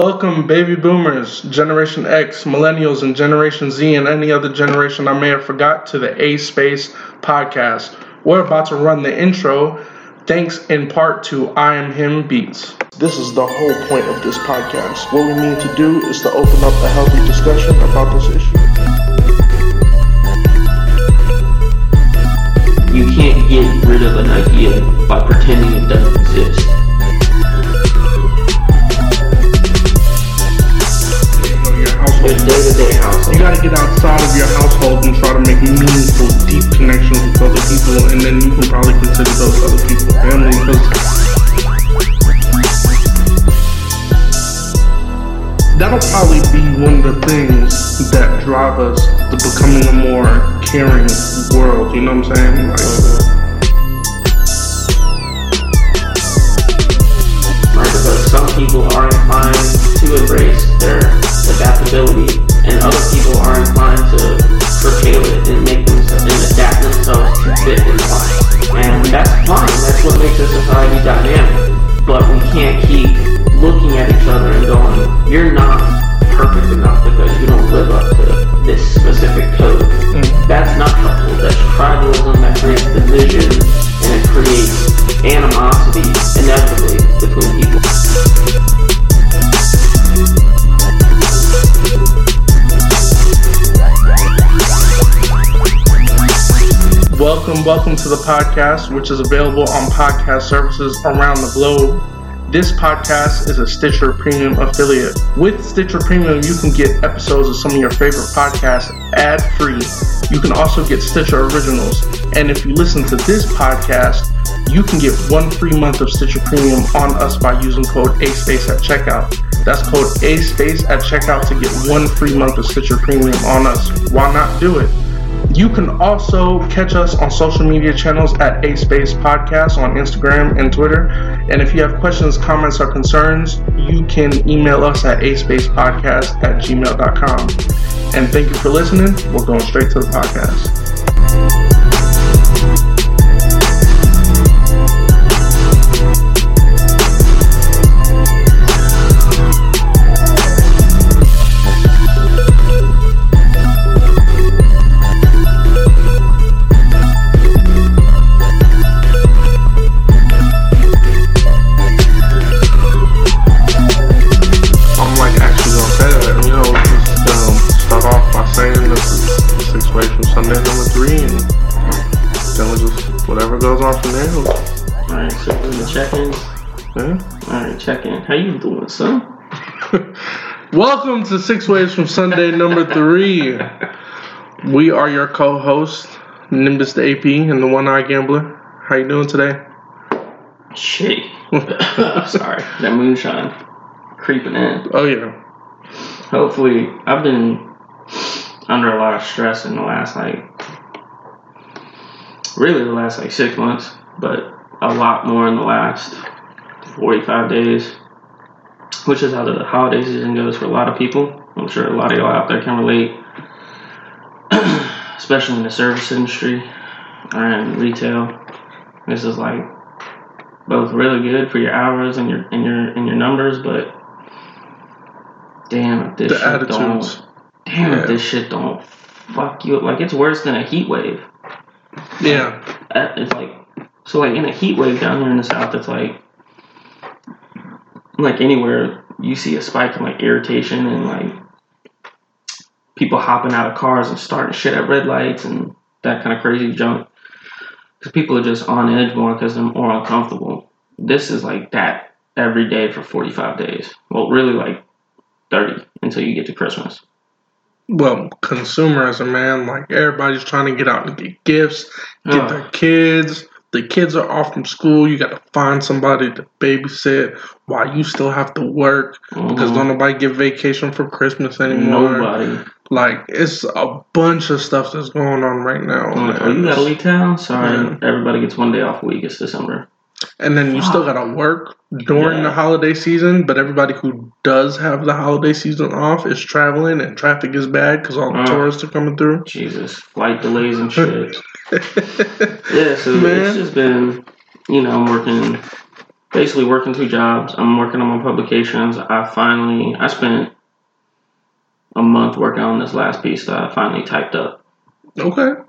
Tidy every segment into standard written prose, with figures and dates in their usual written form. Welcome, baby boomers, Generation X, millennials, and Generation Z, and any other generation I may have forgot, to the A Space podcast. We're about to run the intro, thanks in part to I Am Him Beats. This is the whole point of this podcast. What we mean to do is to open up a healthy discussion about this issue. You can't get rid of an idea by pretending it doesn't exist. You gotta get outside of your household and try to make meaningful, deep connections with other people, and then you can probably consider those other people family. That'll probably be one of the things that drive us to becoming a more caring world, you know what I'm saying? Because some people are inclined to embrace their adaptability, and other people are inclined to curtail it and make themselves and adapt themselves to fit in life. And that's fine. That's what makes a society dynamic. But we can't keep looking at each other and going, "You're not perfect enough because you don't live up to this specific code." That's not helpful. That's tribalism. That creates division, and it creates animosity inevitably between people. Welcome to the podcast, which is available on podcast services around the globe. This podcast is a Stitcher Premium affiliate. With Stitcher Premium, you can get episodes of some of your favorite podcasts ad-free. You can also get Stitcher Originals. And if you listen to this podcast, you can get 1 free month of Stitcher Premium on us by using code ASPACE at checkout. That's code ASPACE at checkout to get 1 free month of Stitcher Premium on us. Why not do it? You can also catch us on social media channels at A Space Podcast on Instagram and Twitter. And if you have questions, comments, or concerns, you can email us at aspacepodcast@gmail.com. And thank you for listening. We're going straight to the podcast. Check in. How you doing, son? Welcome to 6 Ways from Sunday, number 3. We are your co-host, Nimbus the AP and the One-Eyed Gambler. How you doing today? Shitty. Sorry, that moonshine creeping in. Oh yeah. Hopefully, I've been under a lot of stress in the last like 6 months, but a lot more in the last 45 days, which is how the holiday season goes for a lot of people. I'm sure a lot of y'all out there can relate, especially in the service industry and retail. This is like both really good for your hours and your numbers, but damn if this shit don't fuck you up. Like, it's worse than a heat wave. Yeah, it's like, so like in a heat wave down here in the South, it's like. Like, anywhere you see a spike in, like, irritation and, like, people hopping out of cars and starting shit at red lights and that kind of crazy junk. Because people are just on edge more because they're more uncomfortable. This is, like, that every day for 45 days. Well, really, like, 30 until you get to Christmas. Well, consumerism, man. Like, everybody's trying to get out and get gifts, get their kids. The kids are off from school. You got to find somebody to babysit while you still have to work, because don't nobody get vacation for Christmas anymore. Nobody. Like, it's a bunch of stuff that's going on right now. Oh, you got to leave town? Sorry. Yeah. Everybody gets 1 day off a week. It's December. And then you still got to work during the holiday season, but everybody who does have the holiday season off is traveling, and traffic is bad because all the tourists are coming through. Jesus. Flight delays and shit. Yeah, so man. It's just been, you know, I'm working basically working two jobs. I'm working on my publications. I spent a month working on this last piece that I finally typed up. Okay.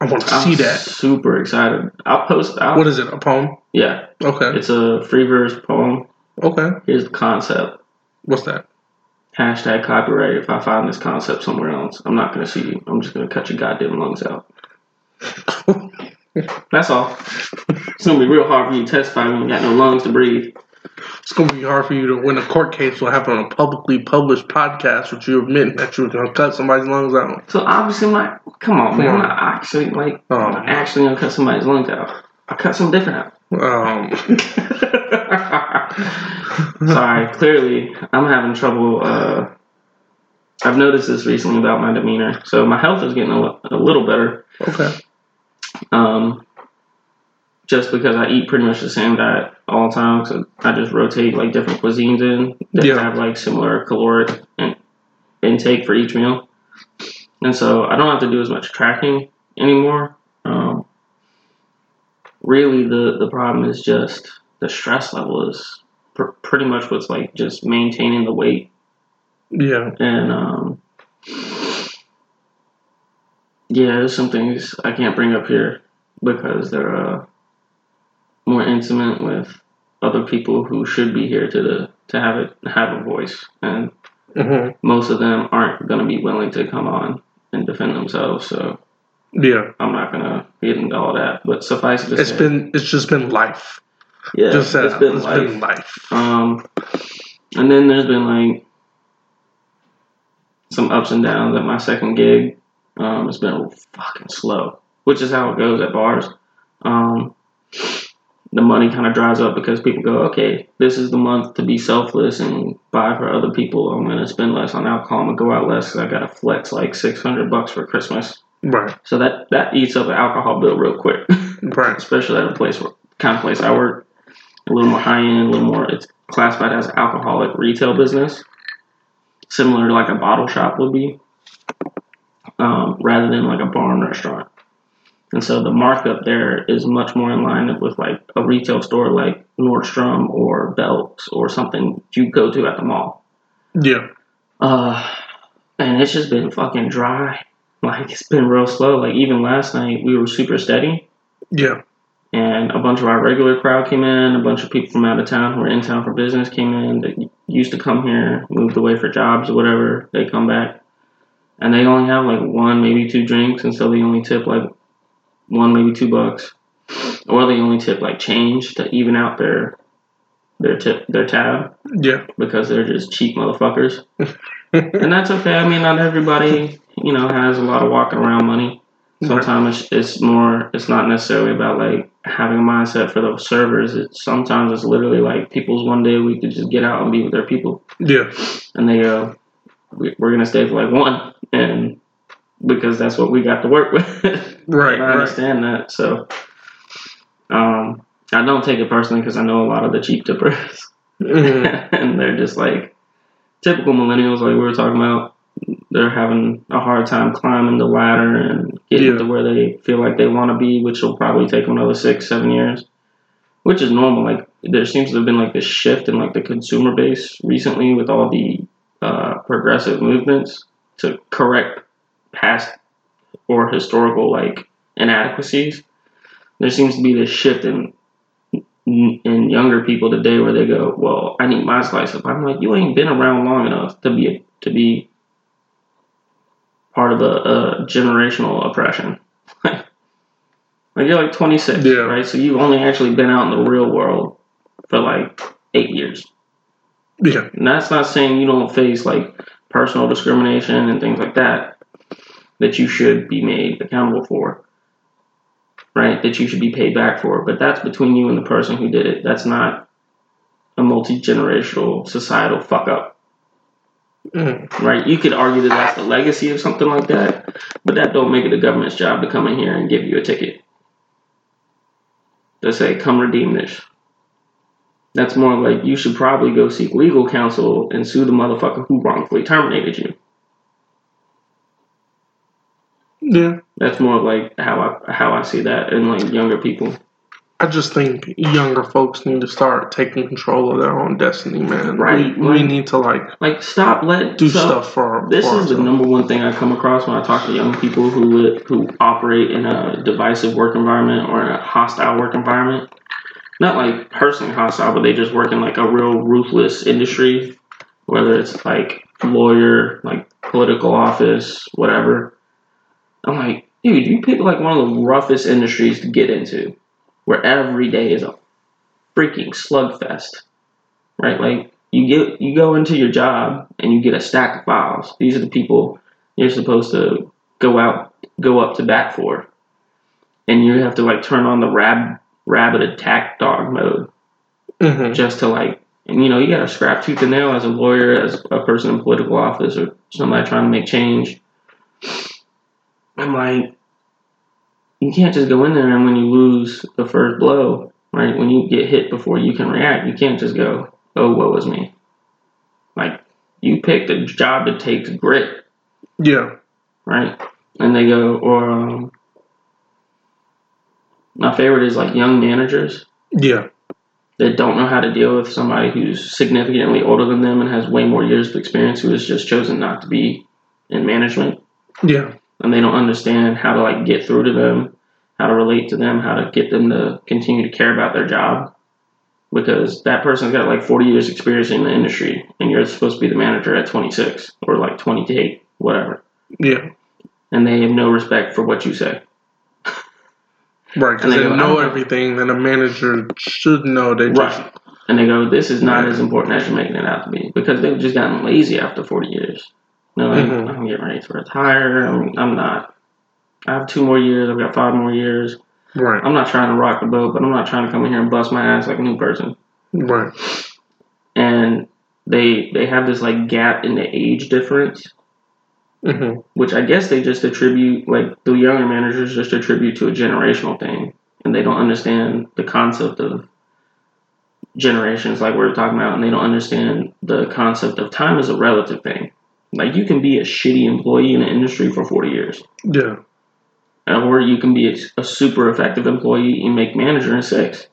I want to see that. Super excited. What is it? A poem? Yeah. Okay. It's a free verse poem. Okay. Here's the concept. What's that? Hashtag copyright. If I find this concept somewhere else, I'm not going to sue you. I'm just going to cut your goddamn lungs out. That's all. It's going to be real hard for you to testify when you got no lungs to breathe. It's going to be hard for you to win a court case will happen on a publicly published podcast, which you admit that you were going to cut somebody's lungs out. So obviously, I'm like, come on, man. I'm not actually, going to cut somebody's lungs out. I cut some different out. Sorry, clearly, I'm having trouble. I've noticed this recently about my demeanor. So my health is getting a little better. Okay. Just because I eat pretty much the same diet all the time, so I just rotate different cuisines in that have similar caloric intake for each meal, and so I don't have to do as much tracking anymore. Really, the problem is just the stress level is pretty much what's just maintaining the weight. Yeah, and there's some things I can't bring up here because they're more intimate with other people who should be here to have a voice, and most of them aren't going to be willing to come on and defend themselves. So yeah, I'm not going to get into all that. But suffice it to say, it's just been life. Yeah, it's been life. And then there's been some ups and downs at my second gig. It's been fucking slow, which is how it goes at bars. The money kind of dries up because people go, okay, this is the month to be selfless and buy for other people. I'm going to spend less on alcohol. I'm going to go out less because I got to flex $600 for Christmas. Right. So that eats up an alcohol bill real quick. Right. Especially at the kind of place I work. A little more high end, a little more, it's classified as alcoholic retail business. Similar to a bottle shop would be. Rather than a bar and restaurant. And so the markup there is much more in line with a retail store like Nordstrom or Belk's or something you go to at the mall. Yeah. And it's just been fucking dry. It's been real slow. Even last night we were super steady. Yeah. And a bunch of our regular crowd came in. A bunch of people from out of town who were in town for business came in. They used to come here, moved away for jobs or whatever. They come back. And they only have one, maybe two drinks. And so they only tip one, maybe $2, or they only tip change to even out their tab. Yeah, because they're just cheap motherfuckers, and that's okay. I mean, not everybody has a lot of walking around money. Sometimes it's more. It's not necessarily about having a mindset for those servers. Sometimes it's literally people's one day a week to just get out and be with their people. Yeah, and they go, we're gonna stay for one and. Because that's what we got to work with. Right. I understand that. So, I don't take it personally because I know a lot of the cheap tippers. Mm-hmm. And they're just typical millennials, we were talking about. They're having a hard time climbing the ladder and getting to where they feel they want to be, which will probably take them another 6-7 years, which is normal. There seems to have been this shift in the consumer base recently with all the progressive movements to correct past or historical inadequacies. There seems to be this shift in younger people today where they go, well, I need my slice of pie. I'm you ain't been around long enough to be part of a generational oppression. You're 26, right? So you've only actually been out in the real world for 8 years. Yeah. And that's not saying you don't face personal discrimination and things like that you should be made accountable for, right? That you should be paid back for. But that's between you and the person who did it. That's not a multi-generational societal fuck-up, right? You could argue that that's the legacy of something like that, but that don't make it the government's job to come in here and give you a ticket to say, come redeem this. That's more you should probably go seek legal counsel and sue the motherfucker who wrongfully terminated you. Yeah, that's more how I see that in younger people. I just think younger folks need to start taking control of their own destiny, man. Right. We need to like stop. Stuff for. This is the number one thing I come across when I talk to young people who operate in a divisive work environment or in a hostile work environment. Not like personally hostile, but they just work in like a real ruthless industry, whether it's like lawyer, like political office, whatever. I'm like, dude, you pick like one of the roughest industries to get into, where every day is a freaking slugfest, right? Like, you go into your job, and you get a stack of files. These are the people you're supposed to go up to bat for. And you have to, like, turn on the rabbit attack dog mode. Mm-hmm. Just to, like, and, you know, you got to scrap tooth and nail as a lawyer, as a person in political office, or somebody trying to make change. I'm like, you can't just go in there and when you lose the first blow, right? When you get hit before you can react, you can't just go, oh, woe is me. Like, you picked a job that takes grit. Yeah. Right? And they go, or, my favorite is, like, young managers. Yeah. That don't know how to deal with somebody who's significantly older than them and has way more years of experience who has just chosen not to be in management. Yeah. And they don't understand how to, like, get through to them, how to relate to them, how to get them to continue to care about their job. Because that person's got, like, 40 years experience in the industry, and you're supposed to be the manager at 26 or, like, 28, whatever. Yeah. And they have no respect for what you say. Right, because they know everything that a manager should know. Right. And they go, this is not as important as you're making it out to be. Because they've just gotten lazy after 40 years. No, I'm getting ready to retire. I'm not. I have 2 more years. I've got 5 more years. Right. I'm not trying to rock the boat, but I'm not trying to come in here and bust my ass like a new person. Right. And they have this, like, gap in the age difference, mm-hmm. which I guess they just attribute, like, the younger managers just attribute to a generational thing. And they don't understand the concept of generations like we were talking about, and they don't understand the concept of time as a relative thing. Like, you can be a shitty employee in the industry for 40 years. Yeah. Or you can be a super effective employee and make manager in 6.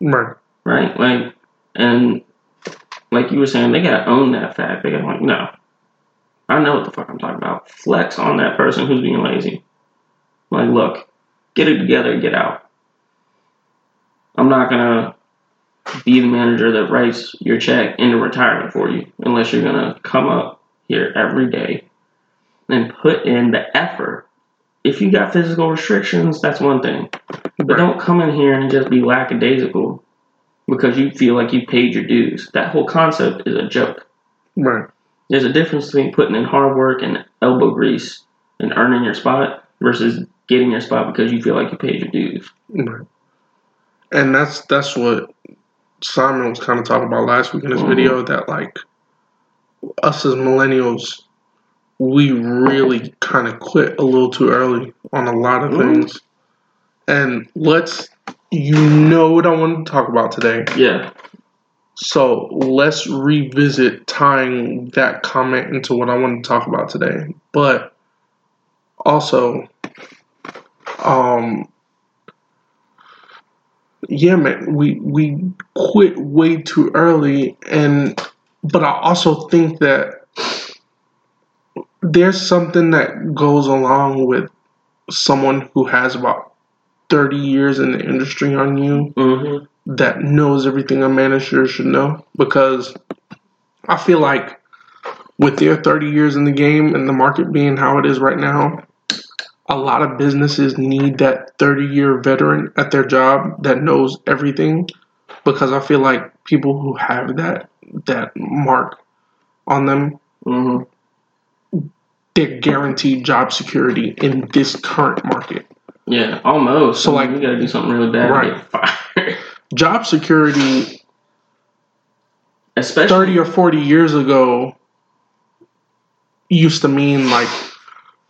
Right. Right? Like, and like you were saying, they got to own that fact. They got to, like, no. I know what the fuck I'm talking about. Flex on that person who's being lazy. Like, look, get it together and get out. I'm not going to be the manager that writes your check into retirement for you unless you're going to come up here every day and put in the effort. If you got physical restrictions, that's one thing, but right. Don't come in here and just be lackadaisical because you feel like you paid your dues. That whole concept is a joke. Right. There's a difference between putting in hard work and elbow grease and earning your spot versus getting your spot because you feel like you paid your dues. Right. And that's what Simon was kind of talking about last week in his video, that, like, us as millennials, we really kind of quit a little too early on a lot of things. And what I wanted to talk about today. Yeah. So let's revisit tying that comment into what I wanted to talk about today. But also, yeah, man, we quit way too early. But I also think that there's something that goes along with someone who has about 30 years in the industry on you, mm-hmm. that knows everything a manager should know. Because I feel like with their 30 years in the game and the market being how it is right now, a lot of businesses need that 30-year veteran at their job that knows everything. Because I feel like people who have that mark on them, mm-hmm. they're guaranteed job security in this current market. Yeah, almost. So, you gotta do something really bad. Right. To get fired. Job security, especially 30 or 40 years ago, used to mean like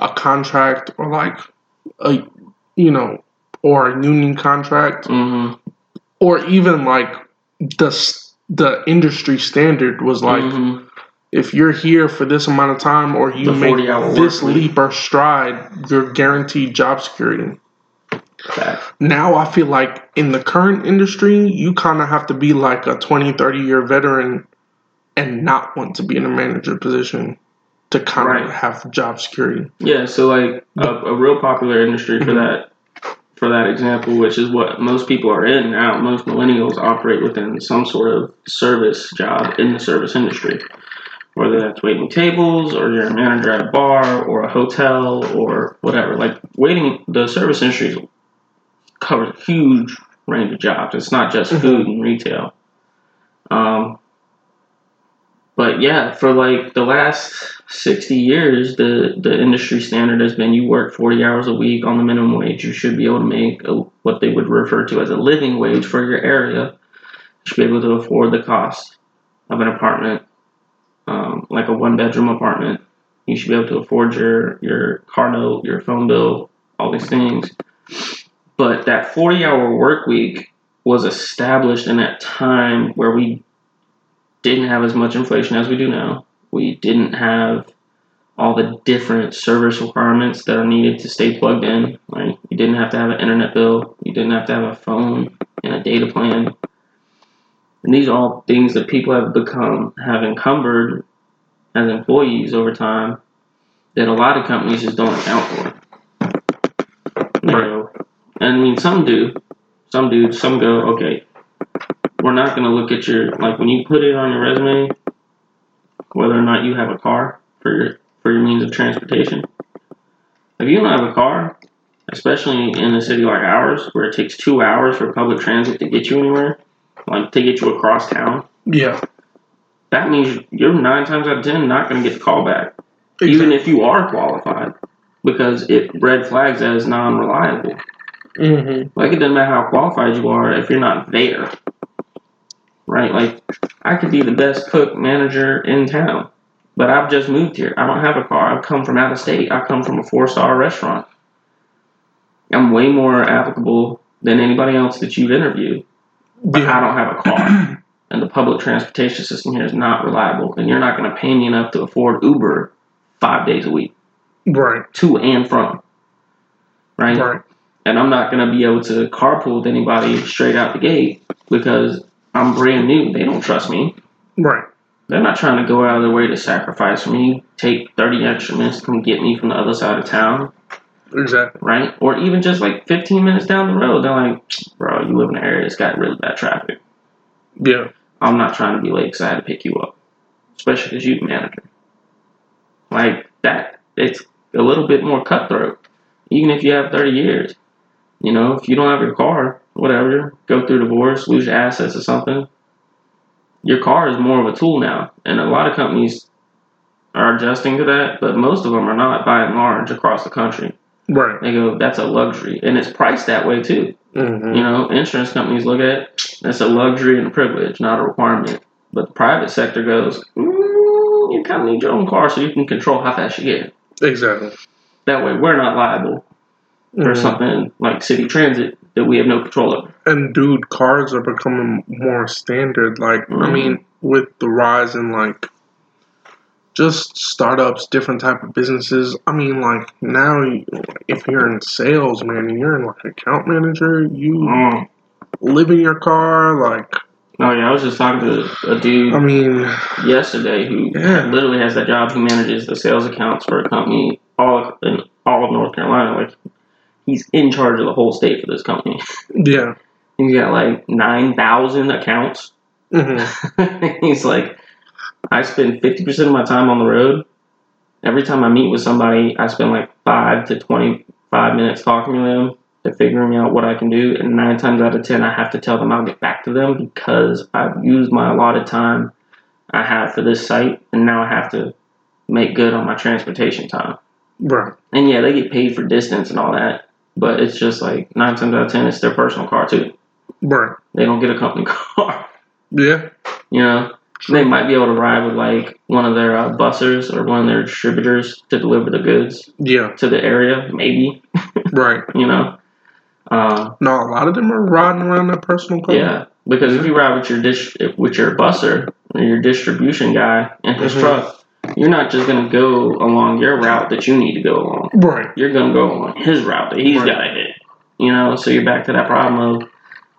a contract or like a, or a union contract, mm-hmm. or even like the industry standard was like, mm-hmm. if you're here for this amount of time or you make this leap or stride, you're guaranteed job security. Now I feel like in the current industry, you kind of have to be like a 20, 30-year veteran and not want to be in a manager position to kind of have job security. Yeah, so like a real popular industry for that example, which is what most people are in now. Most millennials operate within some sort of service job in the service industry, whether that's waiting tables or you're a manager at a bar or a hotel or whatever. Like waiting, the service industry covers a huge range of jobs. It's not just food and retail. But yeah, for like the last 60 years, the industry standard has been you work 40 hours a week on the minimum wage. You should be able to make what they would refer to as a living wage for your area. You should be able to afford the cost of an apartment, like a one-bedroom apartment. You should be able to afford your car note, your phone bill, all these things. But that 40-hour work week was established in that time where we didn't have as much inflation as we do now. We didn't have all the different service requirements that are needed to stay plugged in. Right? You didn't have to have an internet bill. You didn't have to have a phone and a data plan. And these are all things that people have encumbered as employees over time that a lot of companies just don't account for. You know? And I mean, some do. Some go, okay, we're not going to look at your, like when you put it on your resume, whether or not you have a car for your means of transportation. If you don't have a car, especially in a city like ours, where it takes 2 hours for public transit to get you anywhere, like to get you across town. Yeah. That means you're 9 times out of 10 not going to get the call back. Exactly. Even if you are qualified, because it red flags as non-reliable. Mm-hmm. Like it doesn't matter how qualified you are if you're not there. Right, like I could be the best cook manager in town, but I've just moved here. I don't have a car. I've come from out of state. I come from a 4-star restaurant. I'm way more applicable than anybody else that you've interviewed, but I don't have a car, and the public transportation system here is not reliable, and you're not going to pay me enough to afford Uber 5 days a week, right? To and from, right? And I'm not going to be able to carpool with anybody straight out the gate because I'm brand new. They don't trust me. Right. They're not trying to go out of their way to sacrifice me, take 30 extra minutes to come get me from the other side of town. Exactly. Right? Or even just like 15 minutes down the road, they're like, bro, you live in an area that's got really bad traffic. Yeah. I'm not trying to be late because I had to pick you up. Especially because you're the manager. Like that, it's a little bit more cutthroat. Even if you have 30 years. You know, if you don't have your car, whatever, go through divorce, lose your assets or something. Your car is more of a tool now. And a lot of companies are adjusting to that, but most of them are not, by and large, across the country. Right. They go, that's a luxury. And it's priced that way, too. Mm-hmm. You know, insurance companies look at it, that's a luxury and a privilege, not a requirement. But the private sector goes, you kind of need your own car so you can control how fast you get. Exactly. That way, we're not liable for something like city transit that we have no control over. And dude, cars are becoming more standard. Like, I mean, with the rise in like just startups, different type of businesses. I mean, like now, if you're in sales, man, and you're in like account manager, you live in your car. Like, oh yeah, I was just talking to a dude. I mean, yesterday who literally has that job. He manages the sales accounts for a company all of North Carolina. Like. He's in charge of the whole state for this company. Yeah. He's got like 9,000 accounts. Mm-hmm. He's like, I spend 50% of my time on the road. Every time I meet with somebody, I spend like 5 to 25 minutes talking to them to figuring out what I can do. And 9 times out of 10, I have to tell them I'll get back to them because I've used my allotted time I have for this site. And now I have to make good on my transportation time. Right. And yeah, they get paid for distance and all that. But it's just like 9 times out of 10, it's their personal car too. Right. They don't get a company car. Yeah. You know, they might be able to ride with like one of their bussers or one of their distributors to deliver the goods. Yeah. To the area, maybe. Right. You know. No, a lot of them are riding around their personal car. Yeah, because if you ride with your busser or your distribution guy in his truck. You're not just going to go along your route that you need to go along. Right. You're going to go along his route that he's got to hit. you know? So you're back to that problem of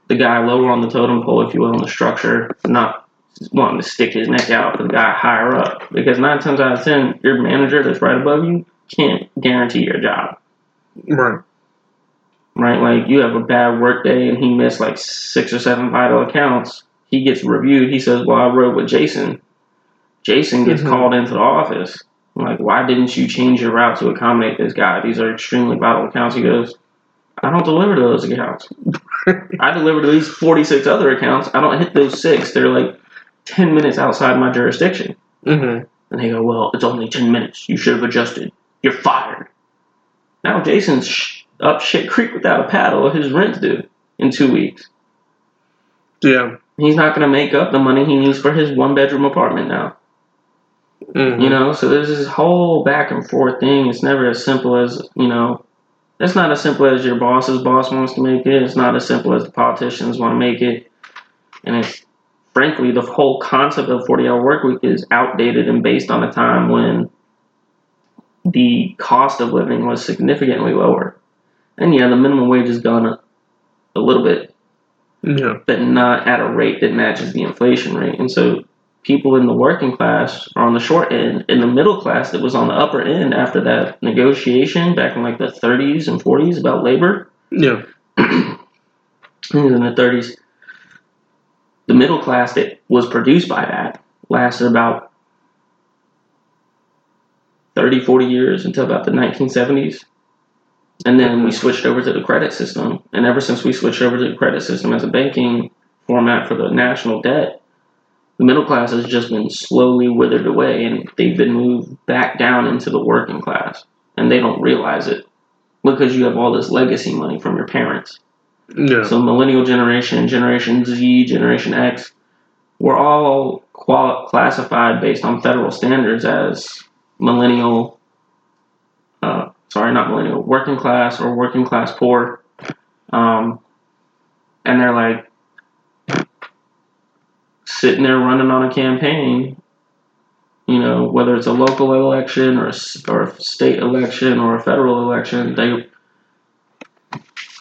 the guy lower on the totem pole, if you will, in the structure, not wanting to stick his neck out for the guy higher up. Because 9 times out of 10, your manager that's right above you can't guarantee your job. Right? Like, you have a bad work day and he missed like 6 or 7 vital accounts. He gets reviewed. He says, well, I wrote with Jason. Jason gets called into the office. I'm like, why didn't you change your route to accommodate this guy? These are extremely vital accounts. He goes, I don't deliver to those accounts. I deliver to these 46 other accounts. I don't hit those 6. They're like 10 minutes outside my jurisdiction. And they go, well, it's only 10 minutes. You should have adjusted. You're fired. Now Jason's up shit creek without a paddle. His rent's due in 2 weeks. Yeah. He's not going to make up the money he needs for his 1-bedroom apartment now. You know, so there's this whole back and forth thing. It's never as simple as, you know, it's not as simple as your boss's boss wants to make it. It's not as simple as the politicians want to make it. And it's, frankly, the whole concept of 40-hour work week is outdated and based on a time when the cost of living was significantly lower. And yeah, the minimum wage has gone up a little bit, but not at a rate that matches the inflation rate. And so people in the working class are on the short end, and the middle class that was on the upper end after that negotiation back in like the 30s and 40s about labor. And in the 30s, the middle class that was produced by that lasted about 30, 40 years until about the 1970s. And then we switched over to the credit system. And ever since we switched over to the credit system as a banking format for the national debt, the middle class has just been slowly withered away, and they've been moved back down into the working class, and they don't realize it because you have all this legacy money from your parents. So millennial generation, Generation Z, Generation X, we're all classified based on federal standards as millennial, working class or working class poor. And they're like, sitting there running on a campaign, you know, whether it's a local election or a state election or a federal election,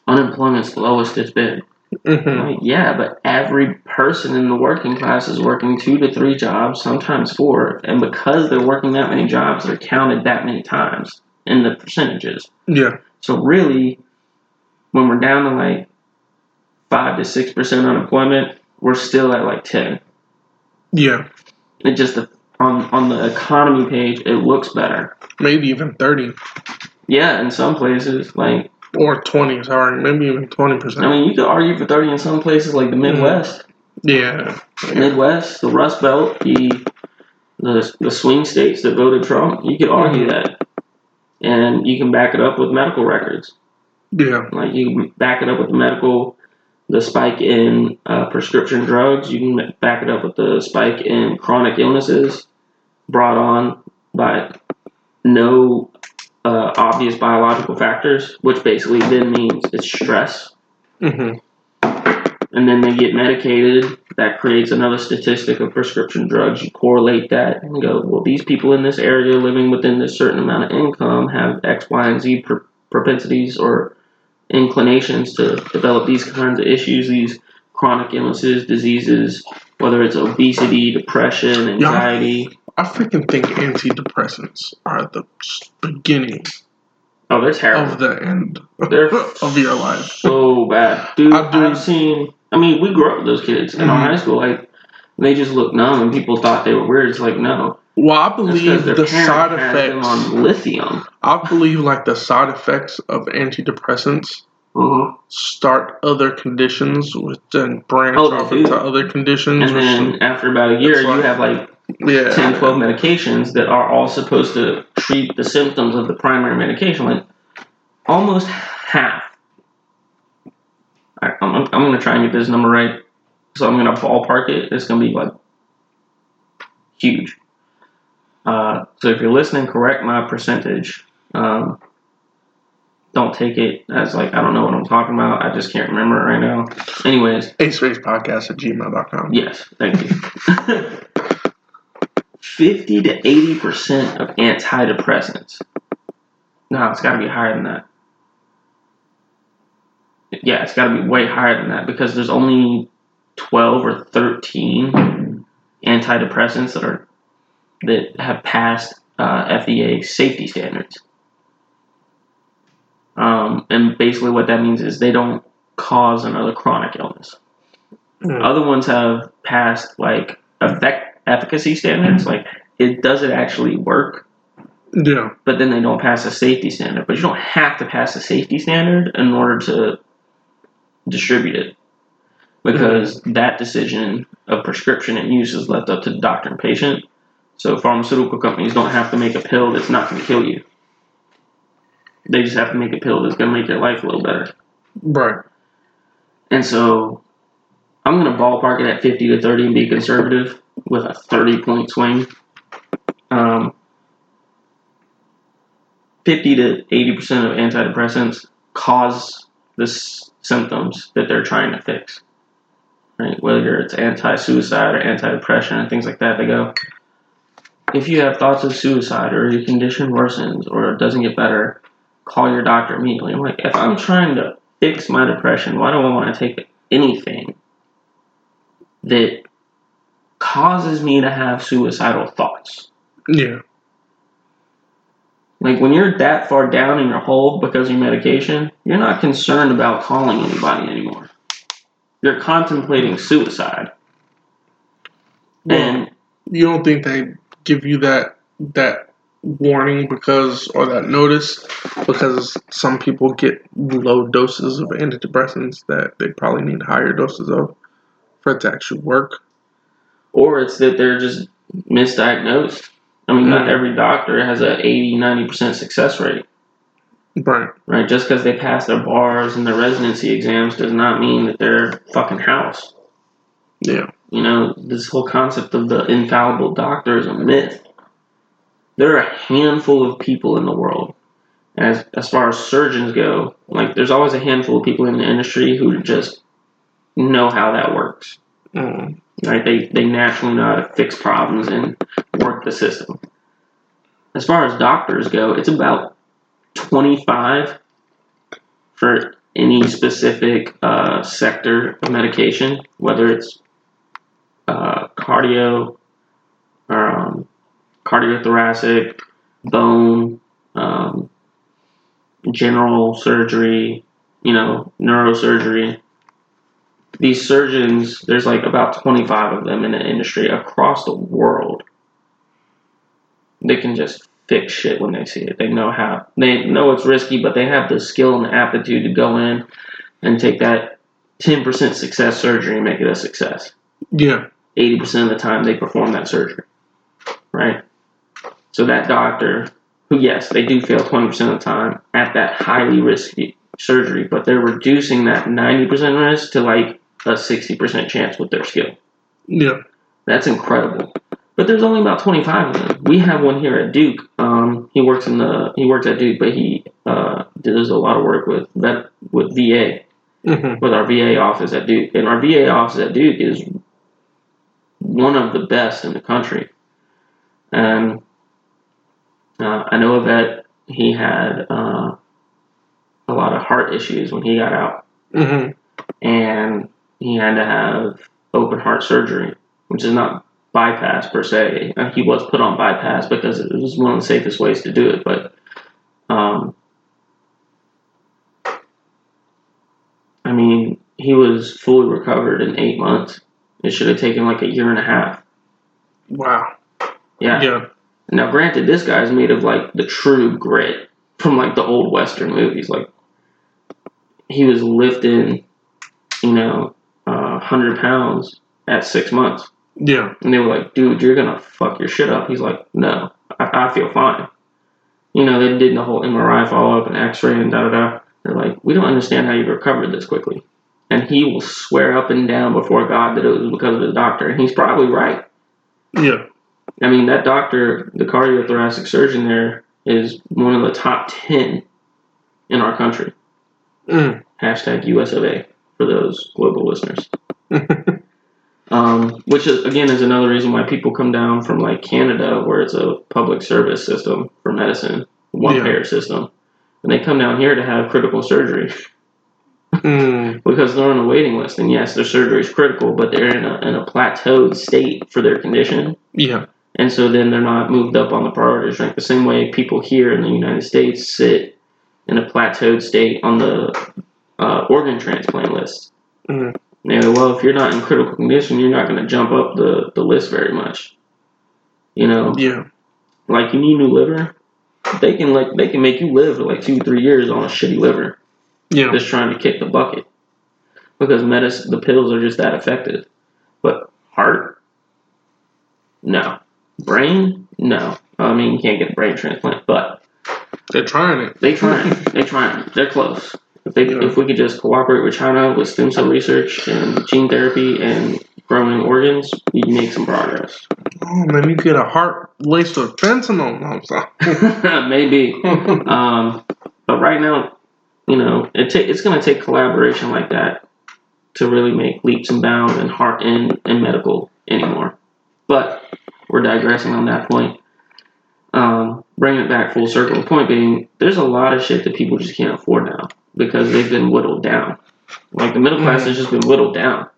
unemployment's the lowest it's been. Like, yeah, but every person in the working class is working 2 to 3 jobs, sometimes 4, and because they're working that many jobs, they're counted that many times in the percentages. So really, when we're down to like 5 to 6% unemployment, we're still at like 10. It just, on the economy page, it looks better. Maybe even 30. In some places, like... Or 20, sorry. Maybe even 20%. I mean, you could argue for 30 in some places, like the Midwest. Midwest, the Rust Belt, the swing states that voted Trump, you could argue that. And you can back it up with medical records. Like, you can back it up with the medical... The spike in prescription drugs, you can back it up with the spike in chronic illnesses brought on by no obvious biological factors, which basically then means it's stress. And then they get medicated. That creates another statistic of prescription drugs. You correlate that and go, well, these people in this area living within this certain amount of income have X, Y, and Z propensities or inclinations to develop these kinds of issues, these chronic illnesses, diseases, whether it's obesity, depression, anxiety. I freaking think antidepressants are the beginning. Oh, they're terrible. Of the end. They're of your life. So bad, dude. I've seen. I mean, we grew up with those kids in high school. Like, they just looked numb, and people thought they were weird. It's like, no. Well, I believe the side effects on lithium. I believe like the side effects of antidepressants start other conditions, which then branch off into other conditions. And then after about a year, you have like 10, 12 medications that are all supposed to treat the symptoms of the primary medication. Like almost half. I'm going to try and get this number right, so I'm going to ballpark it. It's going to be like huge. So if you're listening, correct my percentage. Don't take it as like, I don't know what I'm talking about. I just can't remember it right now. Anyways. AceRacePodcast@gmail.com. Yes, thank you. 50 to 80% of antidepressants. No, it's got to be higher than that. Yeah, it's got to be way higher than that because there's only 12 or 13 antidepressants that have passed FDA safety standards. And basically what that means is they don't cause another chronic illness. Mm. Other ones have passed, like, efficacy standards. Like, it does it actually work? Yeah. But then they don't pass a safety standard. But you don't have to pass a safety standard in order to distribute it. Because that decision of prescription and use is left up to the doctor and patient. So pharmaceutical companies don't have to make a pill that's not going to kill you. They just have to make a pill that's going to make your life a little better. Right. And so I'm going to ballpark it at 50 to 30 and be conservative with a 30-point swing. 50 to 80% of antidepressants cause the symptoms that they're trying to fix. Right? Whether it's anti-suicide or anti-depression and things like that, they go, if you have thoughts of suicide or your condition worsens or it doesn't get better, call your doctor immediately. I'm like, if I'm trying to fix my depression, why do I want to take anything that causes me to have suicidal thoughts? Yeah. Like, when you're that far down in your hole because of your medication, you're not concerned about calling anybody anymore. You're contemplating suicide. Well, and you don't think they give you that warning because, or that notice, because some people get low doses of antidepressants that they probably need higher doses of for it to actually work? Or it's that they're just misdiagnosed. I mean, not every doctor has an 80, 90% success rate. Right. Right? Just because they pass their bars and their residency exams does not mean that they're fucking house. Yeah. You know, this whole concept of the infallible doctor is a myth. There are a handful of people in the world. As far as surgeons go, like, there's always a handful of people in the industry who just know how that works. Mm. Right? They naturally know how to fix problems and work the system. As far as doctors go, it's about 25 for any specific sector of medication, whether it's cardio, cardiothoracic, bone, general surgery, you know, neurosurgery. These surgeons, there's like about 25 of them in the industry across the world. They can just fix shit when they see it. They know how. They know it's risky, but they have the skill and the aptitude to go in and take that 10% success surgery and make it a success. Yeah. 80% of the time they perform that surgery. Right? So that doctor, who, yes, they do fail 20% of the time at that highly risky surgery, but they're reducing that 90% risk to like a 60% chance with their skill. Yeah. That's incredible. But there's only about 25 of them. We have one here at Duke. He works at Duke, but he does a lot of work with VA, with our VA office at Duke. And our VA office at Duke is one of the best in the country. And I know a vet, he had a lot of heart issues when he got out. Mm-hmm. And he had to have open heart surgery, which is not bypass per se. He was put on bypass because it was one of the safest ways to do it, but I mean, he was fully recovered in 8 months. It should have taken like 1.5 years. Wow. Yeah. Now granted, this guy's made of like the true grit from like the old Western movies. Like, he was lifting, 100 pounds at 6 months. Yeah. And they were like, dude, you're going to fuck your shit up. He's like, no, I feel fine. They did the whole MRI follow-up and x-ray and da-da-da. They're like, we don't understand how you recovered this quickly. And he will swear up and down before God that it was because of his doctor. And he's probably right. Yeah. I mean, that doctor, the cardiothoracic surgeon there, is one of the top 10 in our country. Mm. Hashtag US of A for those global listeners. Which is, again, is another reason why people come down from like Canada, where it's a public service system for medicine, one payer system, and they come down here to have critical surgery. because they're on the waiting list. And yes, their surgery is critical, but they're in a plateaued state for their condition. Yeah. And so then they're not moved up on the priorities rank. The same way people here in the United States sit in a plateaued state on the organ transplant list. Mm. They go, well, if you're not in critical condition, you're not going to jump up the list very much. You know? Yeah. Like, you need new liver? They can make you live for 2-3 years on a shitty liver. Yeah. Just trying to kick the bucket. Because medicine, the pills are just that effective. But heart? No. Brain? No. I mean, you can't get a brain transplant, but... They're trying it. They're close. If we could just cooperate with China with stem cell research and gene therapy and growing organs, we'd make some progress. Oh, man, you get a heart laced with fentanyl. No, I'm sorry. Maybe. But right now, you know, it's going to take collaboration like that to really make leaps and bounds in heart and medical anymore. But we're digressing on that point. Bringing it back full circle. The point being, there's a lot of shit that people just can't afford now because they've been whittled down. Like, the middle class has just been whittled down.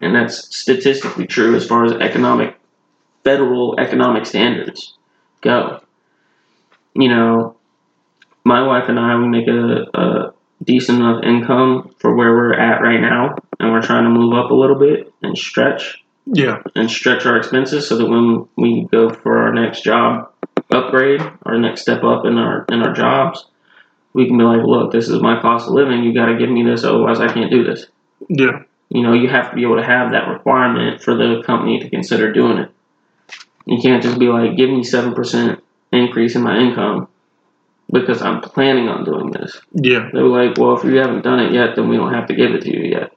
And that's statistically true as far as federal economic standards go. You know, my wife and I, we make a decent enough income for where we're at right now, and we're trying to move up a little bit and stretch. Yeah. And stretch our expenses so that when we go for our next job upgrade, our next step up in our jobs, we can be like, look, this is my cost of living. You got to give me this, otherwise I can't do this. Yeah. You know, you have to be able to have that requirement for the company to consider doing it. You can't just be like, give me 7% increase in my income because I'm planning on doing this. Yeah. They were like, well, if you haven't done it yet, then we don't have to give it to you yet.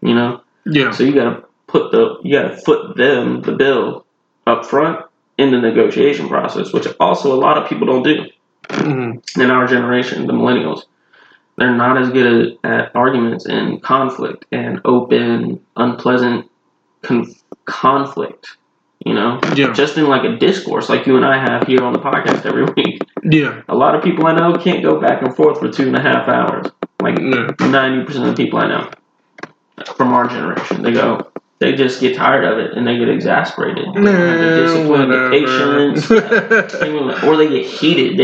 You know? Yeah. So you got to foot them the bill up front in the negotiation process, which also a lot of people don't do. Mm-hmm. In our generation, the millennials, they're not as good at arguments and conflict and open, unpleasant conflict. You know, yeah. Just in a discourse like you and I have here on the podcast every week. Yeah, a lot of people I know can't go back and forth for 2.5 hours. 90% of the people I know from our generation, they just get tired of it and they get exasperated. They have the patience, or they get heated.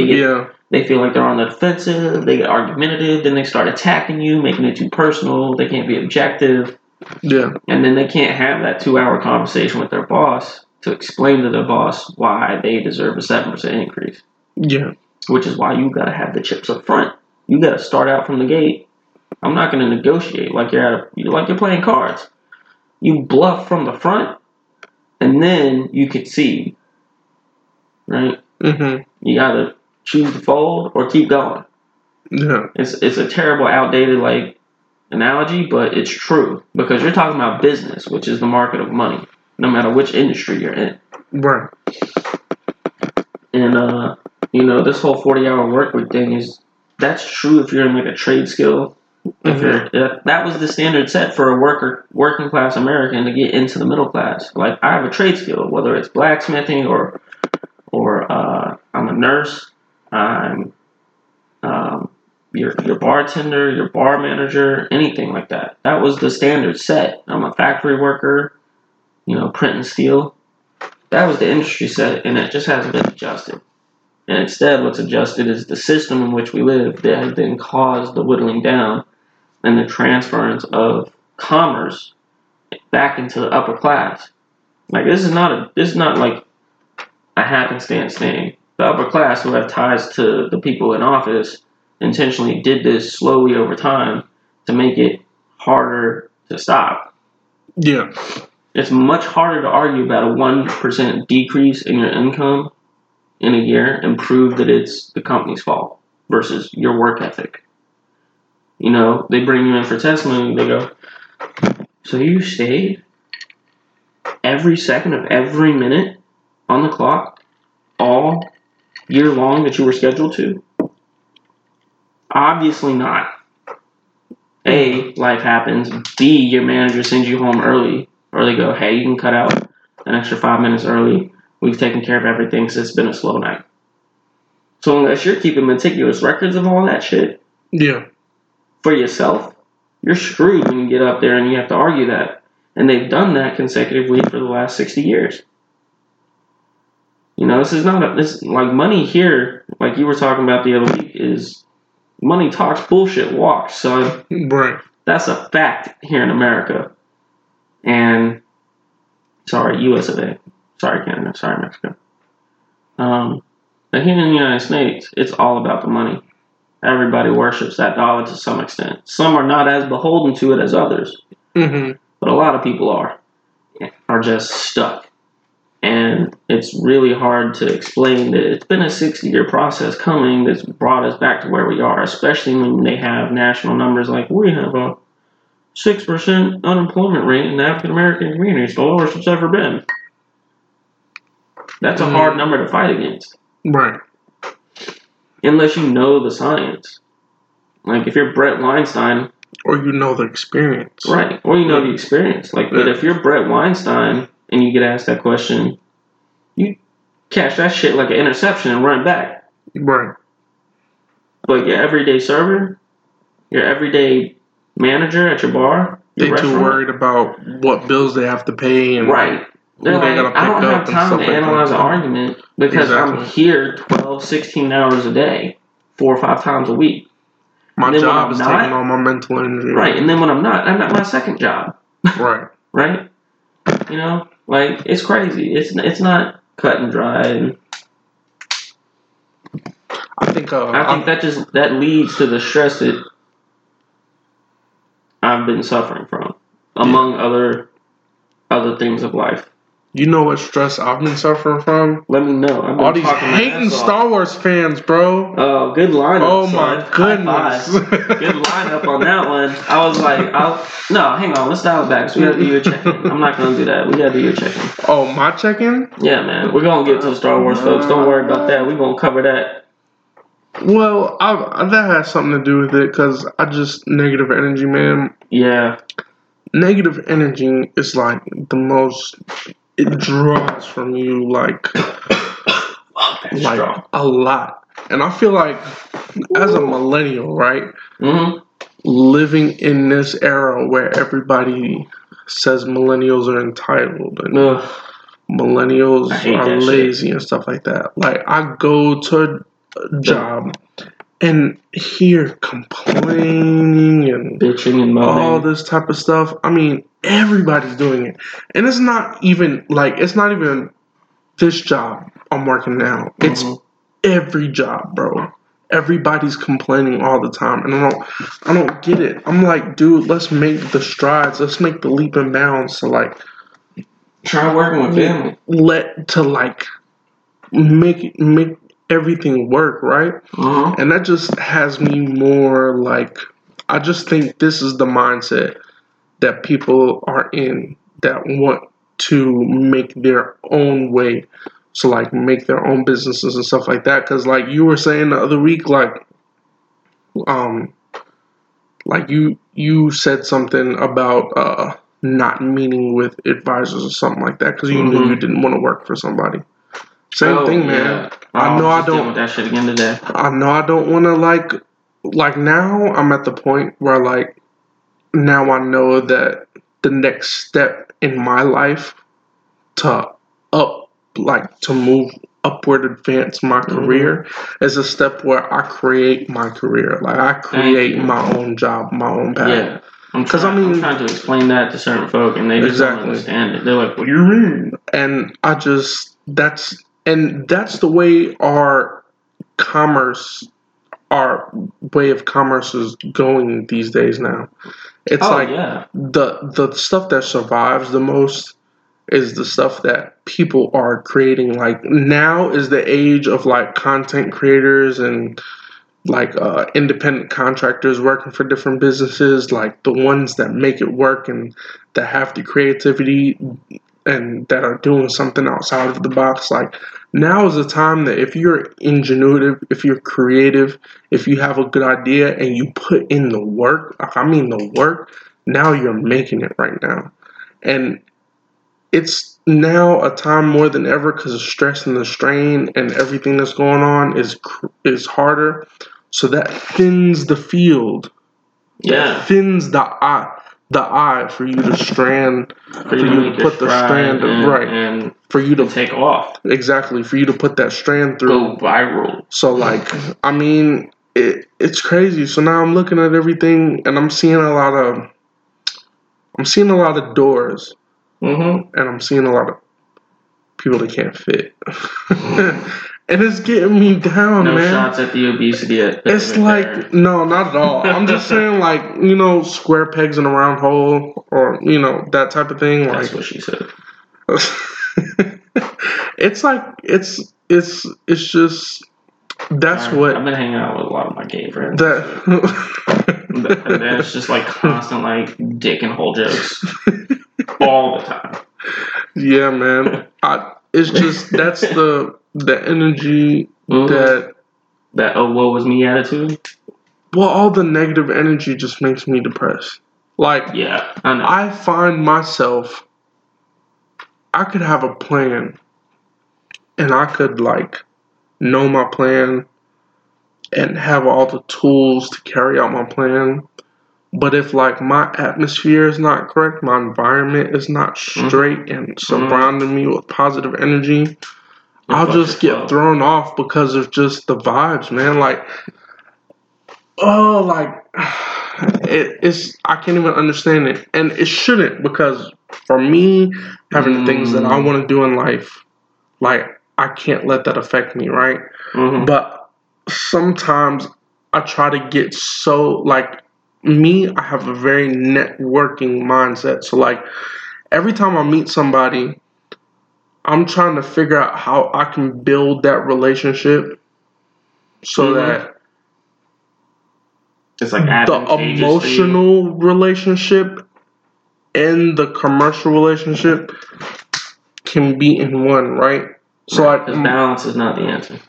They feel like they're on the defensive. They get argumentative. Then they start attacking you, making it too personal. They can't be objective. Yeah, and then they can't have that 2-hour conversation with their boss to explain to their boss why they deserve a 7% increase. Yeah. Which is why you got to have the chips up front. You got to start out from the gate. I'm not going to negotiate like you're playing cards. You bluff from the front, and then you concede. Right? Mm-hmm. You got to choose to fold or keep going. Yeah. It's a terrible, outdated, analogy, but it's true because you're talking about business, which is the market of money, no matter which industry you're in. Right. And you know, this whole 40-hour work week thing that's true if you're in a trade skill. Mm-hmm. That was the standard set for a working class American to get into the middle class. Like, I have a trade skill, whether it's blacksmithing or I'm a nurse, I'm your bartender, your bar manager, anything like that. That was the standard set. I'm a factory worker, print and steel. That was the industry set, and it just hasn't been adjusted. And instead, what's adjusted is the system in which we live that has then caused the whittling down and the transference of commerce back into the upper class. This is not a happenstance thing. The upper class who have ties to the people in office intentionally did this slowly over time to make it harder to stop. Yeah. It's much harder to argue about a 1% decrease in your income in a year and prove that it's the company's fault versus your work ethic. You know, they bring you in for testimony and they go, so you stayed every second of every minute on the clock all year long that you were scheduled to? Obviously not. A, life happens. B, your manager sends you home early. Or they go, hey, you can cut out an extra 5 minutes early. We've taken care of everything since it's been a slow night. So unless you're keeping meticulous records of all that shit, yeah, for yourself, you're screwed when you get up there and you have to argue that. And they've done that consecutively for the last 60 years. You know, this is not a, this, like, money here, like you were talking about the other week, is money talks, bullshit walks, son. Right. That's a fact here in America. And, sorry, US of A. Sorry, Canada. Sorry, Mexico. But here in the United States, it's all about the money. Everybody worships that dollar to some extent. Some are not as beholden to it as others. Mm-hmm. But a lot of people are just stuck. And it's really hard to explain that it's been a 60-year process coming that's brought us back to where we are, especially when they have national numbers like we have a 6% unemployment rate in the African-American community. It's the lowest it's ever been. That's a hard number to fight against. Right. Unless you know the science. Like, if you're Brett Weinstein... Or you know the experience. Right. Or you know the experience. Like, but if you're Brett Weinstein and you get asked that question, you catch that shit like an interception and run back. Right. But your everyday server, your everyday manager at your bar, your restaurant, too worried about what bills they have to pay and... Right. They're like, I don't have time to analyze an argument because I'm here 12, 16 hours a day, 4 or 5 times a week. My job is taking on my mental energy. Right, and then when I'm not my second job. Right. Right? You know, like, it's crazy. It's not cut and dry. I think that leads to the stress that I've been suffering from, among other things of life. You know what stress I've been suffering from? Let me know. I've been all these hating Star Wars fans, bro. Oh, good lineup. Oh, my goodness. Good lineup on that one. I was like, no, hang on. Let's dial it back. So we got to do your check-in. I'm not going to do that. We got to do your check-in. Oh, my check-in? Yeah, man. We're going to get to the Star Wars, folks. Don't worry about that. We're going to cover that. Well, that has something to do with it because I just negative energy, man. Yeah. Negative energy is like the most... It draws from you, like, a lot. And I feel like, as a millennial, right, living in this era where everybody says millennials are entitled and millennials are lazy and stuff like that. Like, I go to a job and hear complaining and bitching and moaning, all this type of stuff. I mean, everybody's doing it. And it's not even this job I'm working now. It's every job, bro. Everybody's complaining all the time. And I don't get it. I'm like, dude, let's make the strides. Let's make the leap and bounds to, like, try working with family. Make everything work, right? And that just has me more like, I just think this is the mindset that people are in that want to make their own way. So, like, make their own businesses and stuff like that. Because, like you were saying the other week, like you said something about not meeting with advisors or something like that because you knew you didn't want to work for somebody. Same thing, man. Yeah. I know I don't want to, like now I'm at the point where, like, now I know that the next step in my life to move upward, advance my career is a step where I create my career. Like, I create my own job, my own path. Yeah. I'm trying to explain that to certain folk and they just don't understand it. They're like, what do you mean? And that's the way our way of commerce is going these days now. It's the stuff that survives the most is the stuff that people are creating. Like, now is the age of, like, content creators and, like, independent contractors working for different businesses. Like, the ones that make it work and that have the creativity and that are doing something outside of the box. Like, now is the time that if you're ingenuitive, if you're creative, if you have a good idea and you put in the work, now you're making it right now. And it's now a time more than ever because the stress and the strain and everything that's going on is harder. So that thins the field Yeah. It thins the eye for you to strand, for you to put the strand, and for you to take off. Exactly, for you to put that strand through. Go viral. So, like, I mean, it's crazy. So now I'm looking at everything, and I'm seeing a lot of doors, and I'm seeing a lot of people that can't fit. And it's getting me down, man. No shots at the obesity. It's like, no, not at all. I'm just saying, like, you know, square pegs in a round hole, or, you know, that type of thing. That's like, what she said. It's like, it's just, that's right, what. I've been hanging out with a lot of my gay friends. And then it's just like constant, like, dick and hole jokes. All the time. Yeah, man. It's just, that's the energy that oh, woe is me attitude. Well, all the negative energy just makes me depressed. Like, yeah, I know. I find myself, I could have a plan, and I could, like, know my plan and have all the tools to carry out my plan. But if, like, my atmosphere is not correct, my environment is not straight and surrounding me with positive energy, I'll just get thrown off because of just the vibes, man. Like, oh, like, it's, I can't even understand it. And it shouldn't, because for me, having things that I want to do in life, like, I can't let that affect me, right? But sometimes I try to get so, like, me, I have a very networking mindset. So, like, every time I meet somebody, I'm trying to figure out how I can build that relationship so that it's like the emotional relationship and the commercial relationship can be in one, right? So, right, like, balance is not the answer.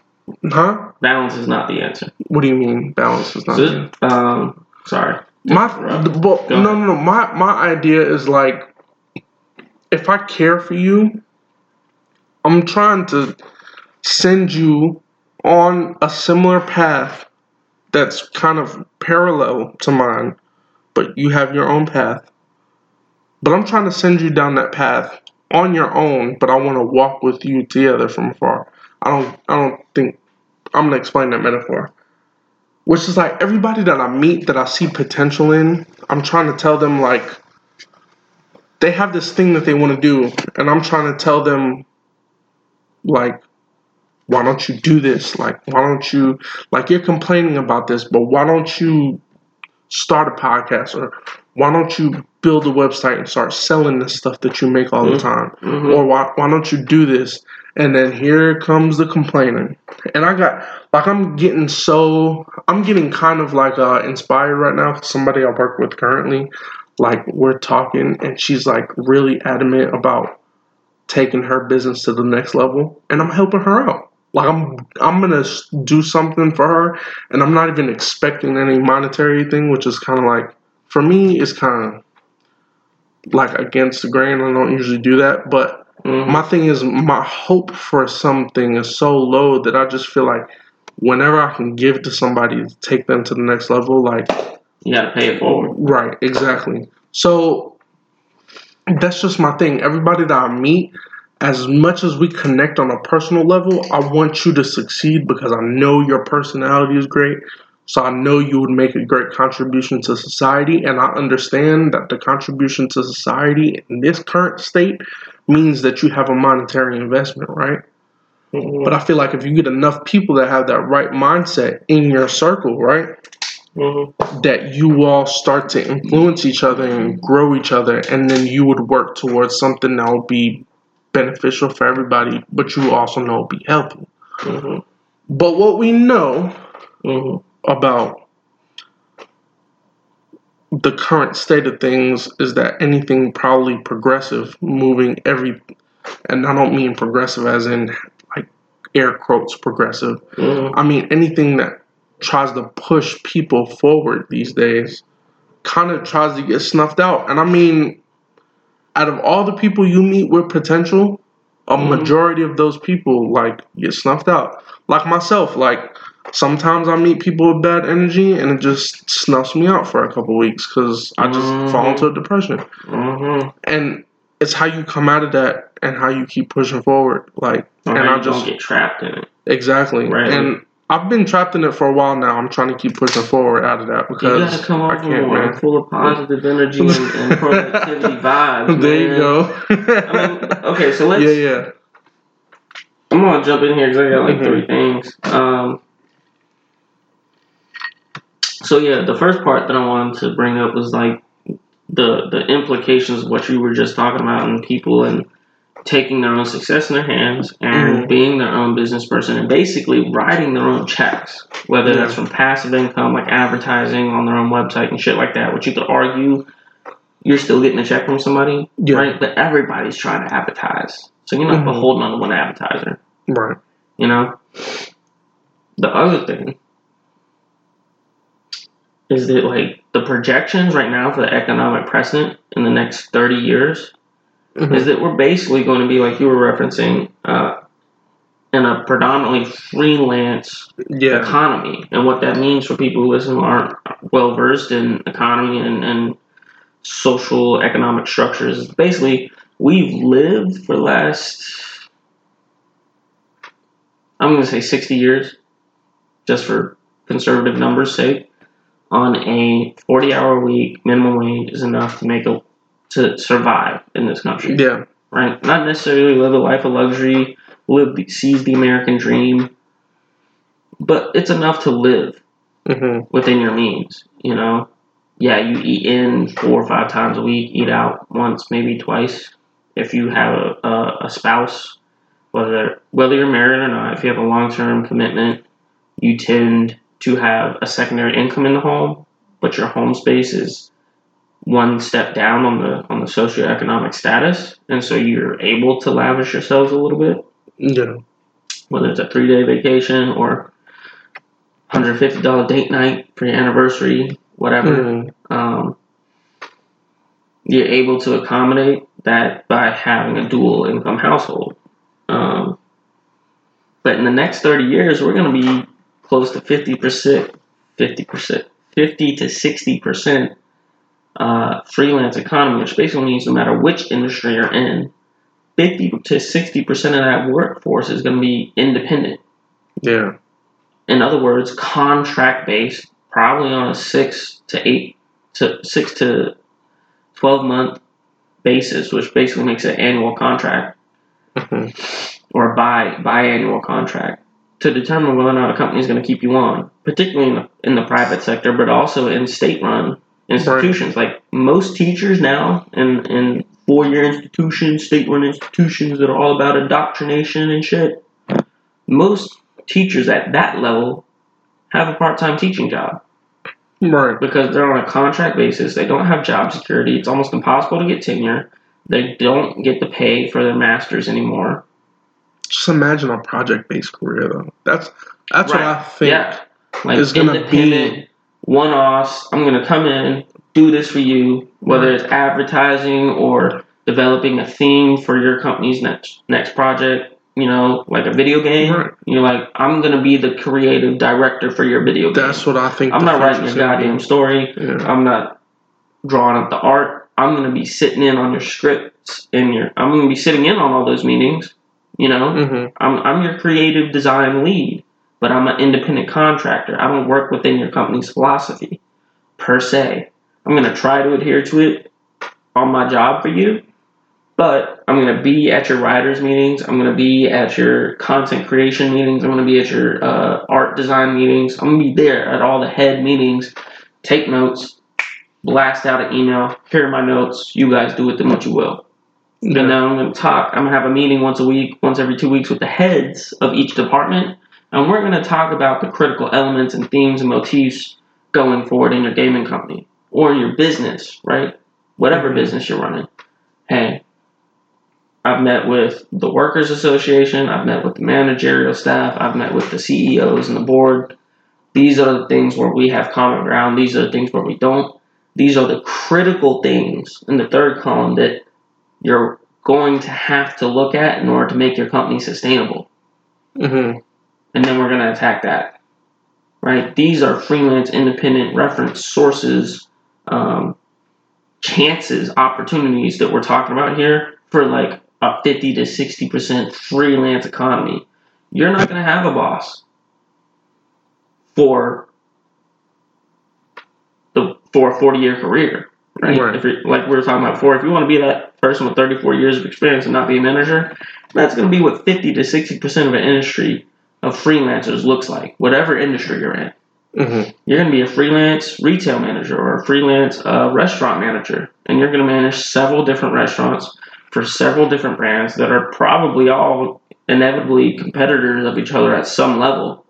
Huh? Balance is not the answer. What do you mean balance is not the answer? Sorry. My idea is, like, if I care for you, I'm trying to send you on a similar path that's kind of parallel to mine, but you have your own path. But I'm trying to send you down that path on your own, but I want to walk with you together from afar. I don't think I'm going to explain that metaphor. Which is, like, everybody that I meet that I see potential in, I'm trying to tell them, like, they have this thing that they want to do, and I'm trying to tell them, like, why don't you do this? Like, why don't you, like, you're complaining about this, but why don't you start a podcast, or why don't you build a website and start selling the stuff that you make all the time? Or why don't you do this? And then here comes the complaining. And I got, like, I'm getting kind of, like, inspired right now for somebody I work with currently. Like, we're talking, and she's, like, really adamant about taking her business to the next level, and I'm helping her out. Like, I'm gonna do something for her, and I'm not even expecting any monetary thing, which is kind of, like, for me, it's kind of, like, against the grain. I don't usually do that, but my thing is, my hope for something is so low that I just feel like whenever I can give to somebody to take them to the next level, like, you gotta pay it forward. Right, exactly. So that's just my thing. Everybody that I meet, as much as we connect on a personal level, I want you to succeed because I know your personality is great. So I know you would make a great contribution to society. And I understand that the contribution to society in this current state means that you have a monetary investment, right? Mm-hmm. But I feel like if you get enough people that have that right mindset in your circle, right? Mm-hmm. That you all start to influence each other and grow each other, and then you would work towards something that will be beneficial for everybody, but you also know will be helpful. Mm-hmm. But what we know about the current state of things is that anything probably progressive, moving every, and I don't mean progressive as in, like, air quotes progressive. Mm-hmm. I mean anything that tries to push people forward these days, kind of tries to get snuffed out. And I mean, out of all the people you meet with potential, a majority of those people, like, get snuffed out. Like myself, like, sometimes I meet people with bad energy, and it just snuffs me out for a couple weeks because I just fall into a depression. And it's how you come out of that and how you keep pushing forward. Like, and I just don't get trapped in it. Exactly. Right. And I've been trapped in it for a while now. I'm trying to keep pushing forward out of that because you gotta come off more full of positive energy and productivity vibes. There you go. I mean, okay, so let's. Yeah. I'm gonna jump in here because I got like three things. So yeah, the first part that I wanted to bring up was like the implications of what you were just talking about, and people and taking their own success in their hands and being their own business person and basically writing their own checks, whether that's from passive income like advertising on their own website and shit like that, which you could argue you're still getting a check from somebody, right? But everybody's trying to advertise. So you're not beholden on one advertiser. Right. You know? The other thing is that, like, the projections right now for the economic precedent in the next 30 years is that we're basically going to be, like you were referencing, in a predominantly freelance economy. And what that means for people who listen who aren't well-versed in economy and social economic structures is basically... We've lived for the last, I'm going to say 60 years, just for conservative numbers' sake, on a 40-hour week minimum wage is enough to make a, to survive in this country. Yeah. Right? Not necessarily live a life of luxury, seize the American dream, but it's enough to live within your means, you know? Yeah, you eat in 4 or 5 times a week, eat out once, maybe twice. If you have a spouse, whether you're married or not, if you have a long-term commitment, you tend to have a secondary income in the home, but your home space is one step down on the socioeconomic status, and so you're able to lavish yourselves a little bit. Yeah. Whether it's a 3-day vacation or $150 date night for your anniversary, whatever. You're able to accommodate that by having a dual income household. But in the next 30 years, we're going to be close to 50 to 60% freelance economy, which basically means no matter which industry you're in, 50 to 60% of that workforce is going to be independent. Yeah. In other words, contract-based, probably on a 6 to 12 month basis, which basically makes an annual contract or a biannual contract to determine whether or not a company is going to keep you on, particularly in the private sector, but also in state-run institutions. Right. Like most teachers now in four-year institutions, state-run institutions that are all about indoctrination and shit, most teachers at that level have a part-time teaching job. Right. Because they're on a contract basis. They don't have job security. It's almost impossible to get tenure. They don't get the pay for their masters anymore. Just imagine a project-based career, though. That's right. What I think is going to be. One-offs. I'm going to come in, do this for you, whether it's advertising or developing a theme for your company's next project. You know, like a video game. Right. You're like, I'm going to be the creative director for your video game. That's what I think. I'm not writing your goddamn story. Yeah. I'm not drawing up the art. I'm going to be sitting in on your scripts. I'm going to be sitting in on all those meetings. You know, I'm your creative design lead, but I'm an independent contractor. I don't work within your company's philosophy per se. I'm going to try to adhere to it on my job for you. But I'm going to be at your writers' meetings. I'm going to be at your content creation meetings. I'm going to be at your art design meetings. I'm going to be there at all the head meetings. Take notes. Blast out an email. Here are my notes. You guys do with them what you will. Yeah. And then I'm going to talk. I'm going to have a meeting once a week, once every 2 weeks with the heads of each department. And we're going to talk about the critical elements and themes and motifs going forward in your gaming company or in your business, right? Whatever business you're running. Hey. I've met with the Workers Association. I've met with the managerial staff. I've met with the CEOs and the board. These are the things where we have common ground. These are the things where we don't. These are the critical things in the third column that you're going to have to look at in order to make your company sustainable. And then we're going to attack that. right? These are freelance, independent reference sources, chances, opportunities that we're talking about here for like a 50 to 60% freelance economy. You're not going to have a boss for a 40-year career, right? If you're, like we were talking about before, if you want to be that person with 34 years of experience and not be a manager, that's going to be what 50 to 60% of an industry of freelancers looks like, whatever industry you're in. Mm-hmm. You're going to be a freelance retail manager or a freelance restaurant manager, and you're going to manage several different restaurants for several different brands that are probably all inevitably competitors of each other at some level.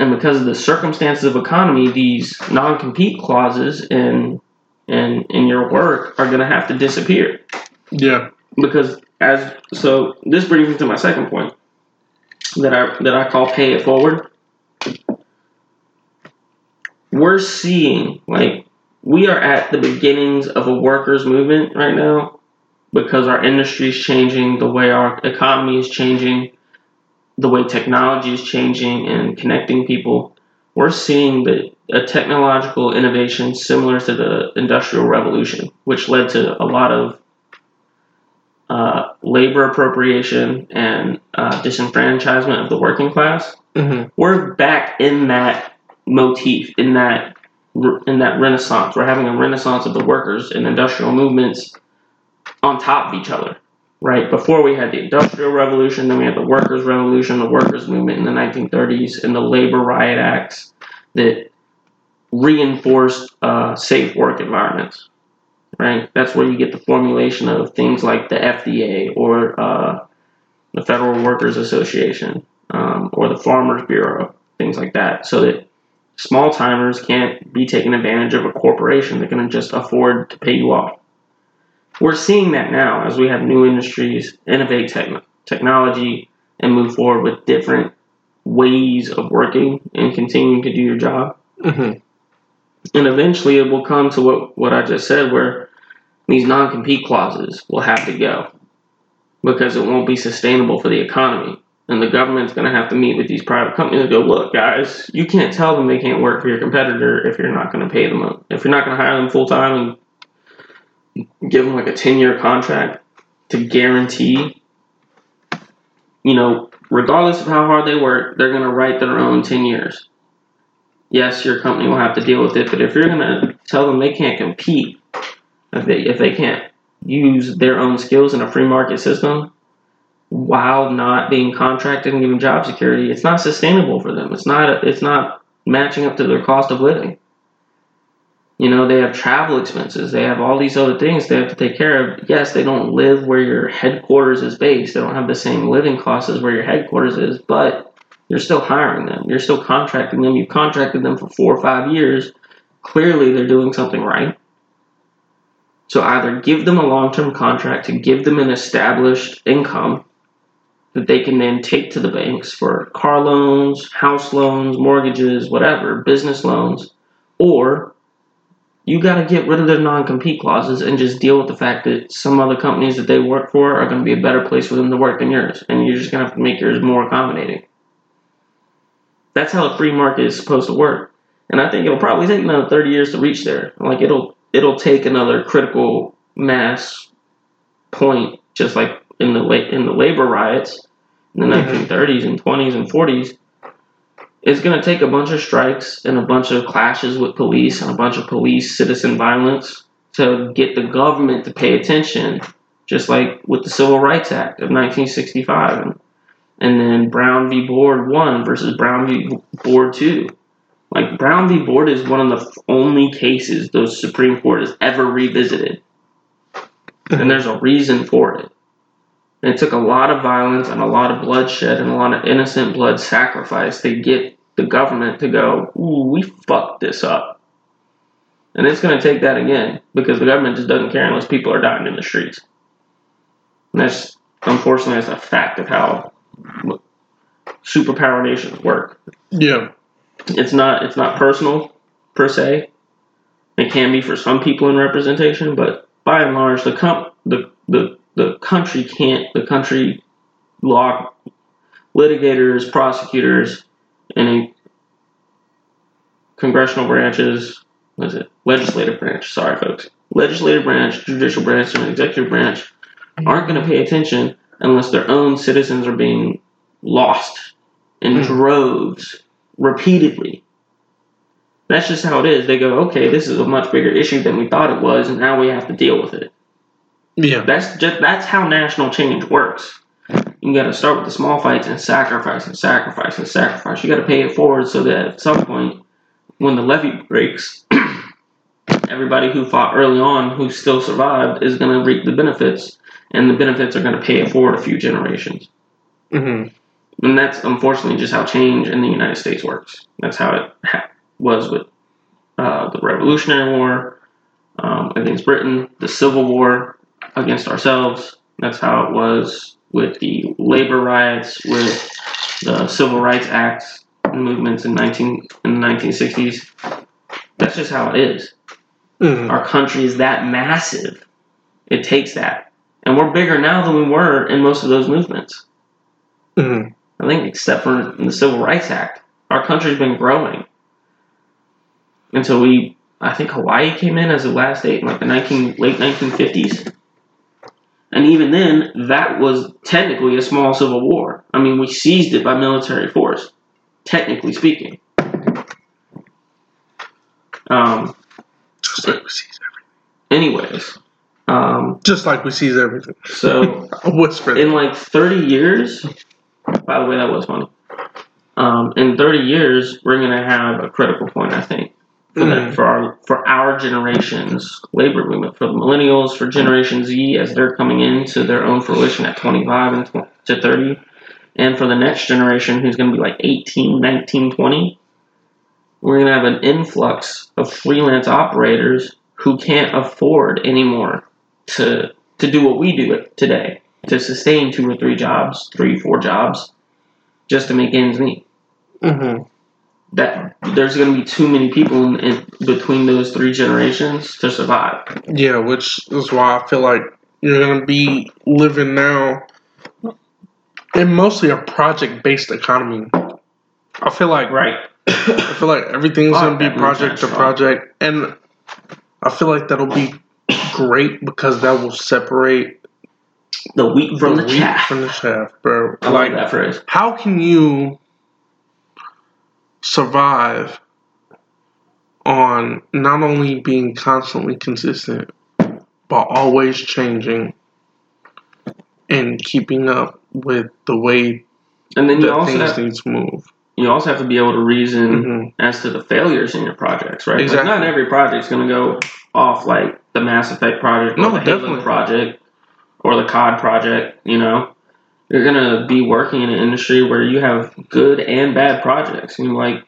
And because of the circumstances of economy, these non-compete clauses in your work are going to have to disappear. Yeah. Because so this brings me to my second point that I call pay it forward. We're seeing, like, we are at the beginnings of a workers' movement right now because our industry is changing, the way our economy is changing, the way technology is changing and connecting people. We're seeing a technological innovation similar to the Industrial Revolution, which led to a lot of labor appropriation and disenfranchisement of the working class. Mm-hmm. We're back in that motif, in that renaissance. We're having a renaissance of the workers and industrial movements on top of each other. Right before we had the Industrial Revolution, then we had the Workers' Revolution, the workers' movement in the 1930s, and the labor riot acts that reinforced safe work environments. Right, that's where you get the formulation of things like the FDA or the Federal Workers Association or the Farmers Bureau, things like that, so that small timers can't be taken advantage of a corporation that can just afford to pay you off. We're seeing that now as we have new industries innovate technology and move forward with different ways of working and continuing to do your job. Mm-hmm. And eventually it will come to what I just said, where these non-compete clauses will have to go because it won't be sustainable for the economy. And the government's going to have to meet with these private companies and go, look, guys, you can't tell them they can't work for your competitor if you're not going to pay them up. If you're not going to hire them full-time and give them like a 10-year contract to guarantee, you know, regardless of how hard they work, they're going to write their own 10 years. Yes, your company will have to deal with it, but if you're going to tell them they can't compete, if they can't use their own skills in a free market system while not being contracted and given job security, it's not sustainable for them. It's not matching up to their cost of living. You know, they have travel expenses. They have all these other things they have to take care of. Yes, they don't live where your headquarters is based. They don't have the same living costs as where your headquarters is, but you're still hiring them. You're still contracting them. You've contracted them for 4 or 5 years. Clearly, they're doing something right. So either give them a long-term contract to give them an established income that they can then take to the banks for car loans, house loans, mortgages, whatever, business loans, or you got to get rid of their non-compete clauses and just deal with the fact that some other companies that they work for are going to be a better place for them to work than yours, and you're just going to have to make yours more accommodating. That's how the free market is supposed to work, and I think it'll probably take another 30 years to reach there. Like, it'll take another critical mass point, just like in the labor riots in the 1930s and 20s and 40s. It's going to take a bunch of strikes and a bunch of clashes with police and a bunch of police-citizen violence to get the government to pay attention, just like with the Civil Rights Act of 1965 and then Brown v. Board 1 versus Brown v. Board 2. Like, Brown v. Board is one of the only cases the Supreme Court has ever revisited, and there's a reason for it. And it took a lot of violence and a lot of bloodshed and a lot of innocent blood sacrifice to get the government to go, ooh, we fucked this up. And it's going to take that again, because the government just doesn't care unless people are dying in the streets. And that's, unfortunately, that's a fact of how superpower nations work. Yeah. It's not personal, per se. It can be for some people in representation, but by and large, the country can't, the country law, litigators, prosecutors, and congressional branches, what is it? Legislative branch, sorry folks. Legislative branch, judicial branch, and executive branch aren't going to pay attention unless their own citizens are being lost in droves repeatedly. That's just how it is. They go, okay, this is a much bigger issue than we thought it was, and now we have to deal with it. Yeah. That's how national change works. You got to start with the small fights and sacrifice and sacrifice and sacrifice. You got to pay it forward so that at some point, when the levee breaks, everybody who fought early on, who still survived, is going to reap the benefits, and the benefits are going to pay it forward a few generations. Mm-hmm. And that's unfortunately just how change in the United States works. That's how it was with the Revolutionary War against Britain, the Civil War against ourselves. That's how it was with the labor riots, with the Civil Rights Acts and movements in the 1960s. That's just how it is. Mm-hmm. Our country is that massive. It takes that. And we're bigger now than we were in most of those movements. Mm-hmm. I think except for in the Civil Rights Act. Our country's been growing. And so I think Hawaii came in as the last state in like the late 1950s. And even then, that was technically a small civil war. I mean, we seized it by military force, technically speaking. Just like we seize everything. Anyways. Just like we seize everything. So, in like 30 years, by the way, that was funny. In 30 years, we're going to have a critical point, I think. For our generation's labor movement, for the millennials, for Generation Z as they're coming into their own fruition at 25 and to 30, and for the next generation who's going to be like 18, 19, 20, we're going to have an influx of freelance operators who can't afford anymore to do what we do today, to sustain 2 or 3 jobs, 3, 4 jobs, just to make ends meet. Mm-hmm. That there's going to be too many people in between those three generations to survive. Yeah, which is why I feel like you're going to be living now in mostly a project-based economy. I feel like I feel like everything's going to be project to project, and I feel like that'll be great because that will separate the wheat from the chaff. From the chaff, bro. I like that phrase. How can you survive on not only being constantly consistent, but always changing and keeping up with the way things move? You also have to be able to reason as to the failures in your projects, right? Exactly. Like not every project's going to go off like the Mass Effect project, or the Hitler project, or the COD project, you know? You're going to be working in an industry where you have good and bad projects. And you're like,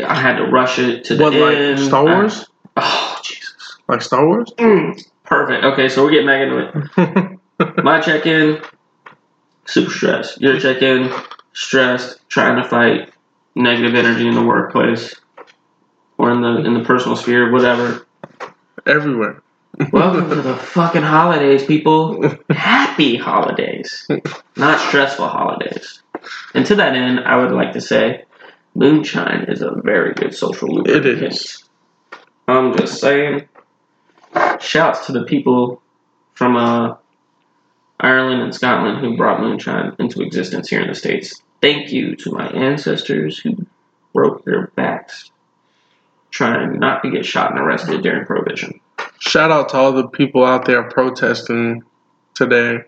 I had to rush it to the end. Like Star Wars? Oh, Jesus. Like Star Wars? Perfect. Okay, so we're getting back into it. My check-in, super stressed. Your check-in, stressed, trying to fight negative energy in the workplace or in the personal sphere, whatever. Everywhere. Welcome to the fucking holidays, people. Happy holidays. Not stressful holidays. And to that end, I would like to say, moonshine is a very good social lubricant. It is. I'm just saying. Shouts to the people from Ireland and Scotland who brought moonshine into existence here in the States. Thank you to my ancestors who broke their backs trying not to get shot and arrested during Prohibition. Shout out to all the people out there protesting today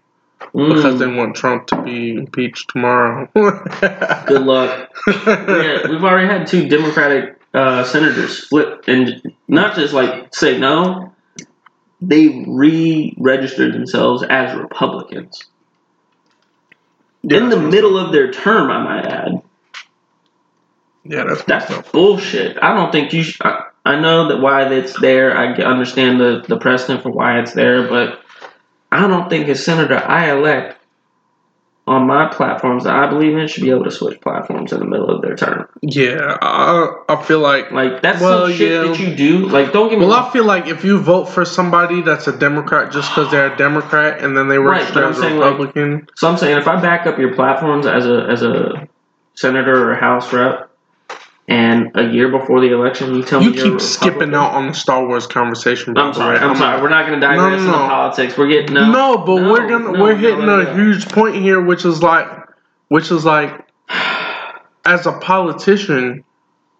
because they want Trump to be impeached tomorrow. Good luck. Yeah, we've already had 2 Democratic senators flip and not just like say no, they re-registered themselves as Republicans. Yeah, in the middle of their term, I might add. Yeah, that's bullshit. I don't think you should. I know that why it's there. I understand the precedent for why it's there, but I don't think a senator I elect on my platforms that I believe in should be able to switch platforms in the middle of their term. Yeah, I feel like that's some shit that you do. Like, don't get me wrong. I feel like if you vote for somebody that's a Democrat just because they're a Democrat and then they were a Republican. Like, so I'm saying if I back up your platforms as a senator or a House rep. And a year before the election, you tell me you're a Republican? You keep skipping out on the Star Wars conversation. I'm sorry. We're not going to digress into politics. We're getting we're hitting a huge point here, which is like, as a politician,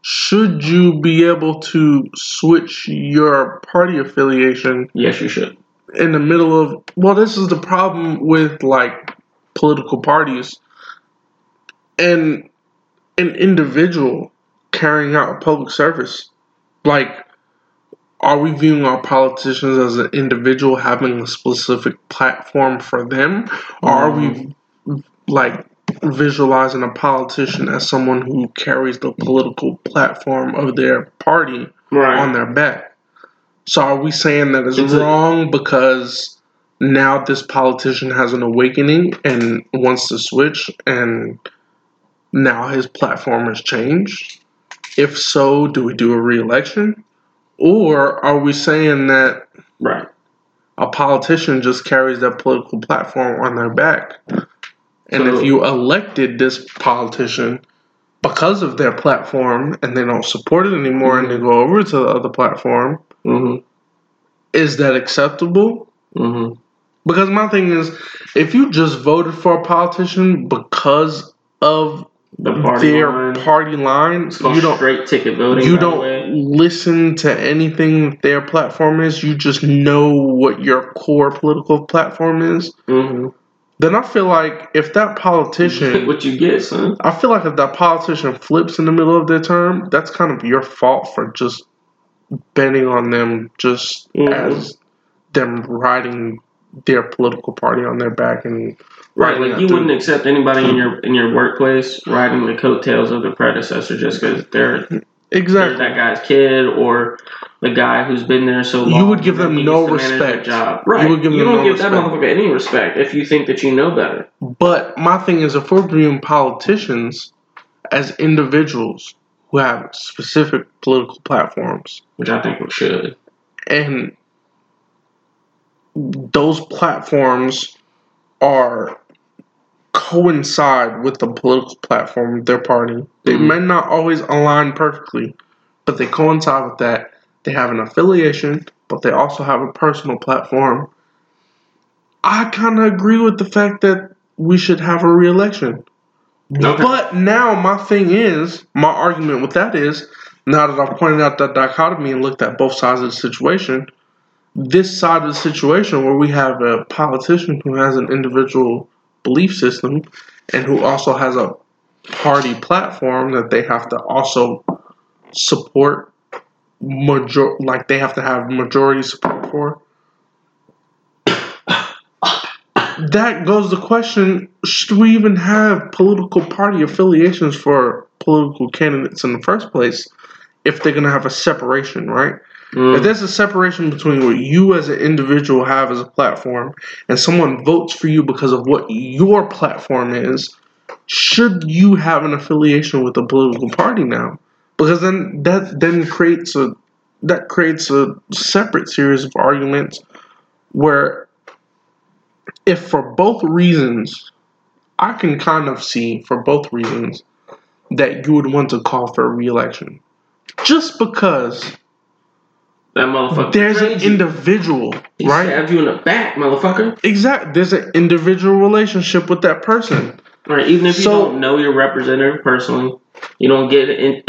should you be able to switch your party affiliation? Yes, you should. In the middle of this is the problem with like political parties and an individual carrying out a public service. Like, are we viewing our politicians as an individual having a specific platform for them? Or are we, like, visualizing a politician as someone who carries the political platform of their party on their back? So are we saying that it's wrong because now this politician has an awakening and wants to switch and now his platform has changed? If so, do we do a re-election? Or are we saying that a politician just carries that political platform on their back? And if you elected this politician because of their platform and they don't support it anymore and they go over to the other platform, is that acceptable? Because my thing is, if you just voted for a politician because of their party line, you don't listen to anything their platform is. You just know what your core political platform is. Then I feel like if that politician, what you get, son. I feel like if that politician flips in the middle of their term, that's kind of your fault for just betting on them, just as them riding their political party on their back and. Right, like you wouldn't accept anybody in your workplace riding the coattails of their predecessor just because they're that guy's kid or the guy who's been there so long. You would give them no respect. Right, you don't give that motherfucker any respect if you think that you know better. But my thing is, if we're viewing politicians as individuals who have specific political platforms, which I think we should, and those platforms are coincide with the political platform of their party. They may not always align perfectly, but they coincide with that. They have an affiliation, but they also have a personal platform. I kind of agree with the fact that we should have a re-election. Okay. But now my argument with that is, now that I've pointed out that dichotomy and looked at both sides of the situation, this side of the situation where we have a politician who has an individual belief system and who also has a party platform that they have to also support, they have to have majority support for. That goes to question, should we even have political party affiliations for political candidates in the first place if they're going to have a separation, right? If there's a separation between what you as an individual have as a platform and someone votes for you because of what your platform is, should you have an affiliation with a political party now? Because then that creates a separate series of arguments where if for both reasons, I can kind of see for both reasons that you would want to call for a re-election. Just because that motherfucker. There's an individual, right? He stabbed you in the back, motherfucker. Exactly. There's an individual relationship with that person. Right. Even if you don't know your representative personally, you don't get a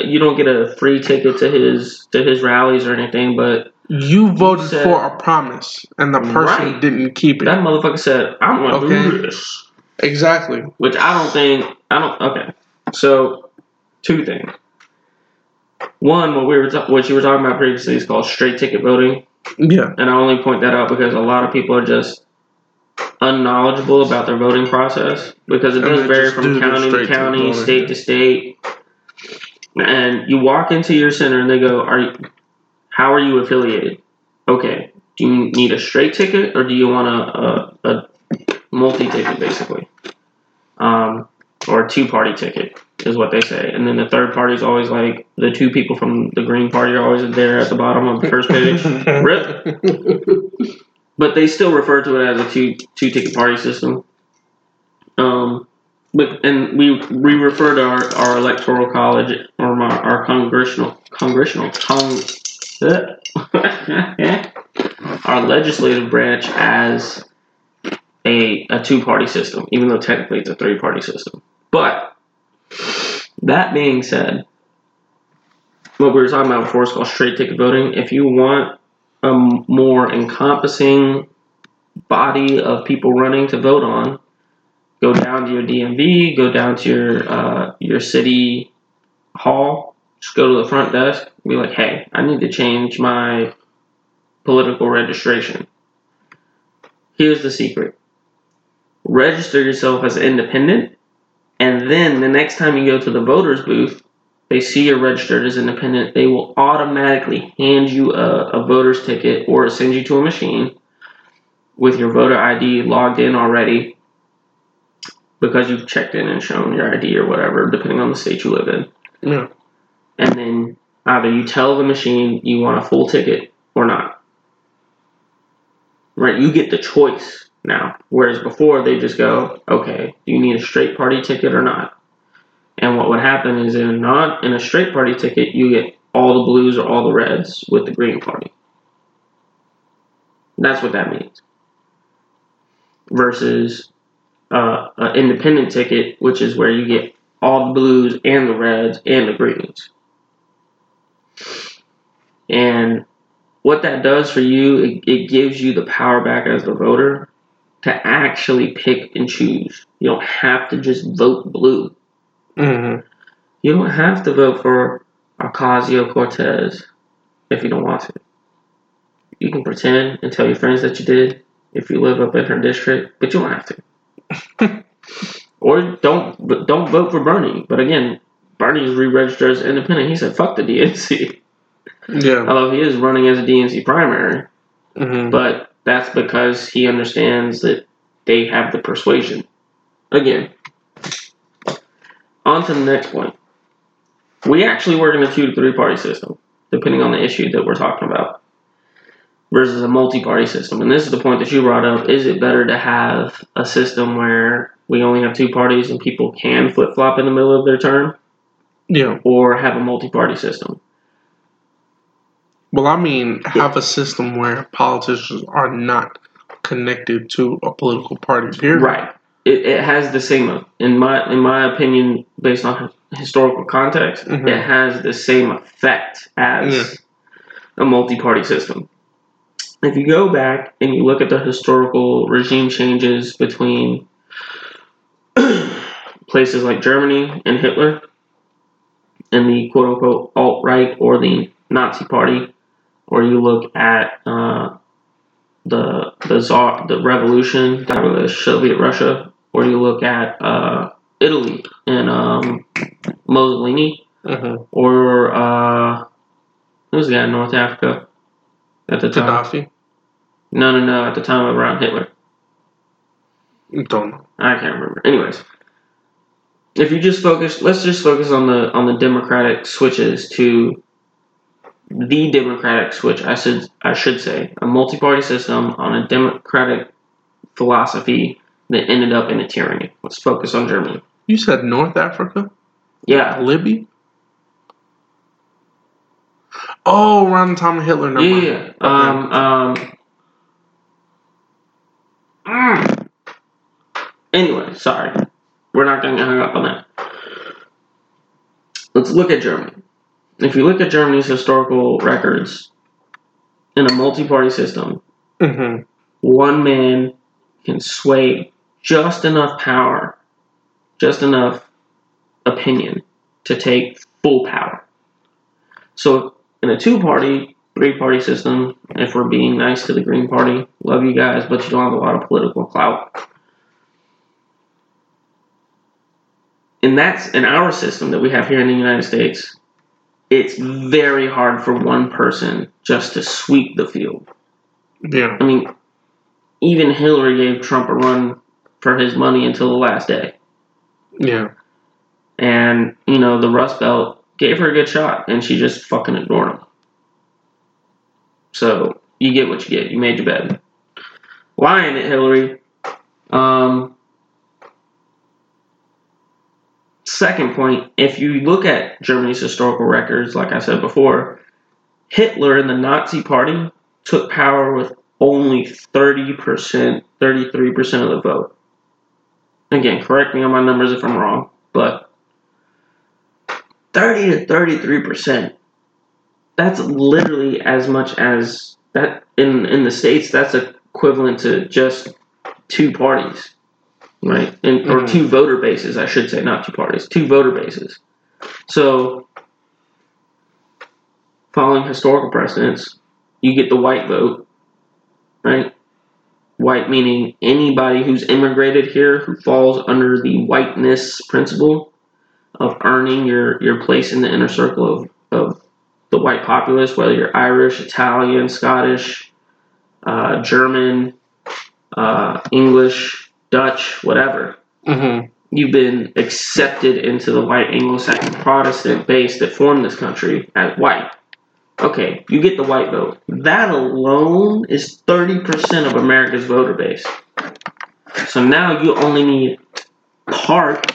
free ticket to his rallies or anything. But you voted for a promise, and the person didn't keep it. That motherfucker said, "I'm going to do this." Exactly. Which I don't think. Okay. So, two things. One, what you were talking about previously is called straight ticket voting. Yeah. And I only point that out because a lot of people are just unknowledgeable about their voting process because it does vary from county to county, state to state. And you walk into your center and they go, "How are you affiliated? Okay, do you need a straight ticket or do you want a multi-ticket basically? Or a two-party ticket?" is what they say. And then the third party is always like the two people from the Green Party are always there at the bottom of the first page. RIP. But they still refer to it as a two-ticket party system. But and we refer to our electoral college or our our legislative branch as a two-party system, even though technically it's a three-party system. But that being said, what we were talking about before is called straight-ticket voting. If you want a more encompassing body of people running to vote on, go down to your DMV, go down to your city hall, just go to the front desk and be like, hey, I need to change my political registration. Here's the secret. Register yourself as independent, and then the next time you go to the voter's booth, they see you're registered as independent, they will automatically hand you a voter's ticket or send you to a machine with your voter ID logged in already, because you've checked in and shown your ID or whatever, depending on the state you live in. Yeah. And then either you tell the machine you want a full ticket or not. Right? You get the choice now. Whereas before, they just go, okay, do you need a straight party ticket or not? And what would happen is in a straight party ticket, you get all the blues or all the reds with the Green Party. That's what that means. Versus an independent ticket, which is where you get all the blues and the reds and the greens. And what that does for you, it gives you the power back as the voter to actually pick and choose. You don't have to just vote blue. Mm-hmm. You don't have to vote for Ocasio-Cortez if you don't want to. You can pretend and tell your friends that you did if you live up in her district, but you don't have to. Or don't vote for Bernie. But again, Bernie's re-registered as independent. He said, fuck the DNC. Yeah. Although he is running as a DNC primary. Mm-hmm. But that's because he understands that they have the persuasion. Again, on to the next point. We actually work in a 2 to 3 party system, depending on the issue that we're talking about, versus a multi-party system. And this is the point that you brought up. Is it better to have a system where we only have two parties and people can flip-flop in the middle of their term? Yeah. Or have a multi-party system? Well, I mean, have a system where politicians are not connected to a political party, period. Right. It has the same, in my opinion, based on historical context, mm-hmm. It has the same effect as a multi-party system. If you go back and you look at the historical regime changes between places like Germany and Hitler and the quote-unquote alt-right or the Nazi Party, or you look at the revolution, the Soviet Russia, or you look at Italy and Mussolini, mm-hmm. or who's the guy in North Africa at the time? Gaddafi? No. At the time of around Hitler. Don't know. I can't remember. Anyways, if you just focus, let's just focus on the democratic switches to the democratic switch. I should say a multi-party system on a democratic philosophy that ended up in a tyranny. Let's focus on Germany. You said North Africa? Yeah. Libya? Oh, around the time of Hitler. No, yeah. Okay. Anyway, sorry. We're not going to get hung up on that. Let's look at Germany. If you look at Germany's historical records in a multi-party system, mm-hmm. one man can sway just enough power, just enough opinion to take full power. So in a 2-party, 3-party system, if we're being nice to the Green Party, love you guys, but you don't have a lot of political clout. And that's in our system that we have here in the United States. It's very hard for one person just to sweep the field. Yeah. I mean, even Hillary gave Trump a run for his money until the last day. Yeah. And, you know, the Rust Belt gave her a good shot, and she just fucking ignored him. So, you get what you get. You made your bed. Lying at Hillary. Second point, if you look at Germany's historical records, like I said before, Hitler and the Nazi Party took power with only 33% of the vote. Again, correct me on my numbers if I'm wrong, but 30 to 33%, that's literally as much as that in the States, that's equivalent to just two parties, right? And, or two voter bases, I should say, not two parties, two voter bases. So, following historical precedents, you get the white vote, right? White meaning anybody who's immigrated here who falls under the whiteness principle of earning your place in the inner circle of the white populace, whether you're Irish, Italian, Scottish, German, English, Dutch, whatever. Mm-hmm. You've been accepted into the white Anglo-Saxon Protestant base that formed this country as white. Okay, you get the white vote. That alone is 30% of America's voter base. So now you only need part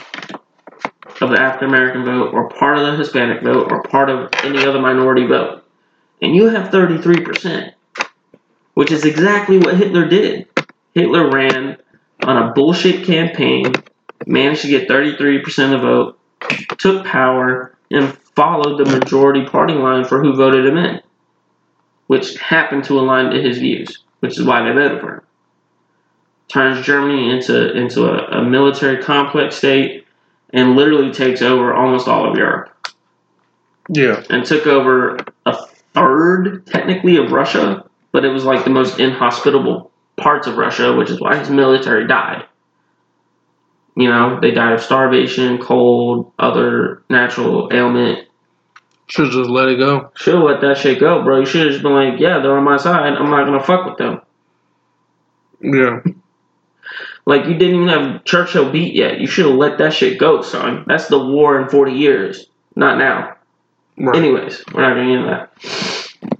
of the African American vote, or part of the Hispanic vote, or part of any other minority vote. And you have 33%, which is exactly what Hitler did. Hitler ran on a bullshit campaign, managed to get 33% of the vote, took power, and followed the majority party line for who voted him in, which happened to align to his views, which is why they voted for him. Turns Germany into a military complex state, and literally takes over almost all of Europe. Yeah. And took over a third, technically, of Russia, but it was like the most inhospitable parts of Russia, which is why his military died. You know, they died of starvation, cold, other natural ailment. Should've just let it go. Should've let that shit go, bro. You should've just been like, yeah, they're on my side. I'm not gonna fuck with them. Yeah. Like, you didn't even have Churchill beat yet. You should have let that shit go, son. That's the war in 40 years. Not now. Right. Anyways, we're not going to get into that.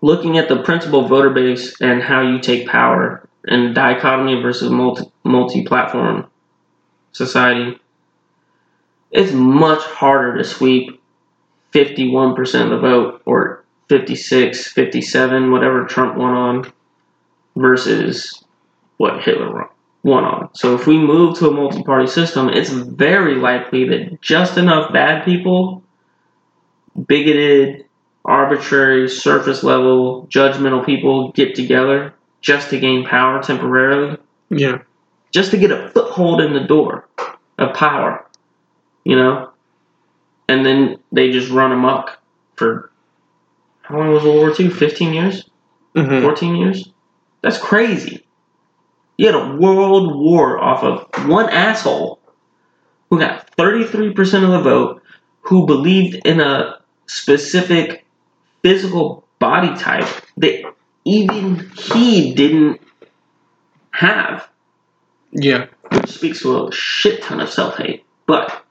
Looking at the principal voter base and how you take power and dichotomy versus multi-platform society, it's much harder to sweep 51% of the vote or 56, 57, whatever Trump won on, versus what Hitler won. So if we move to a multi-party system, it's very likely that just enough bad people, bigoted, arbitrary, surface-level, judgmental people get together just to gain power temporarily. Yeah. Just to get a foothold in the door of power, you know? And then they just run amok for, how long was World War II? 15 years? Mm-hmm. 14 years? That's crazy. You had a world war off of one asshole who got 33% of the vote, who believed in a specific physical body type that even he didn't have. Yeah. Which speaks to a shit ton of self-hate. But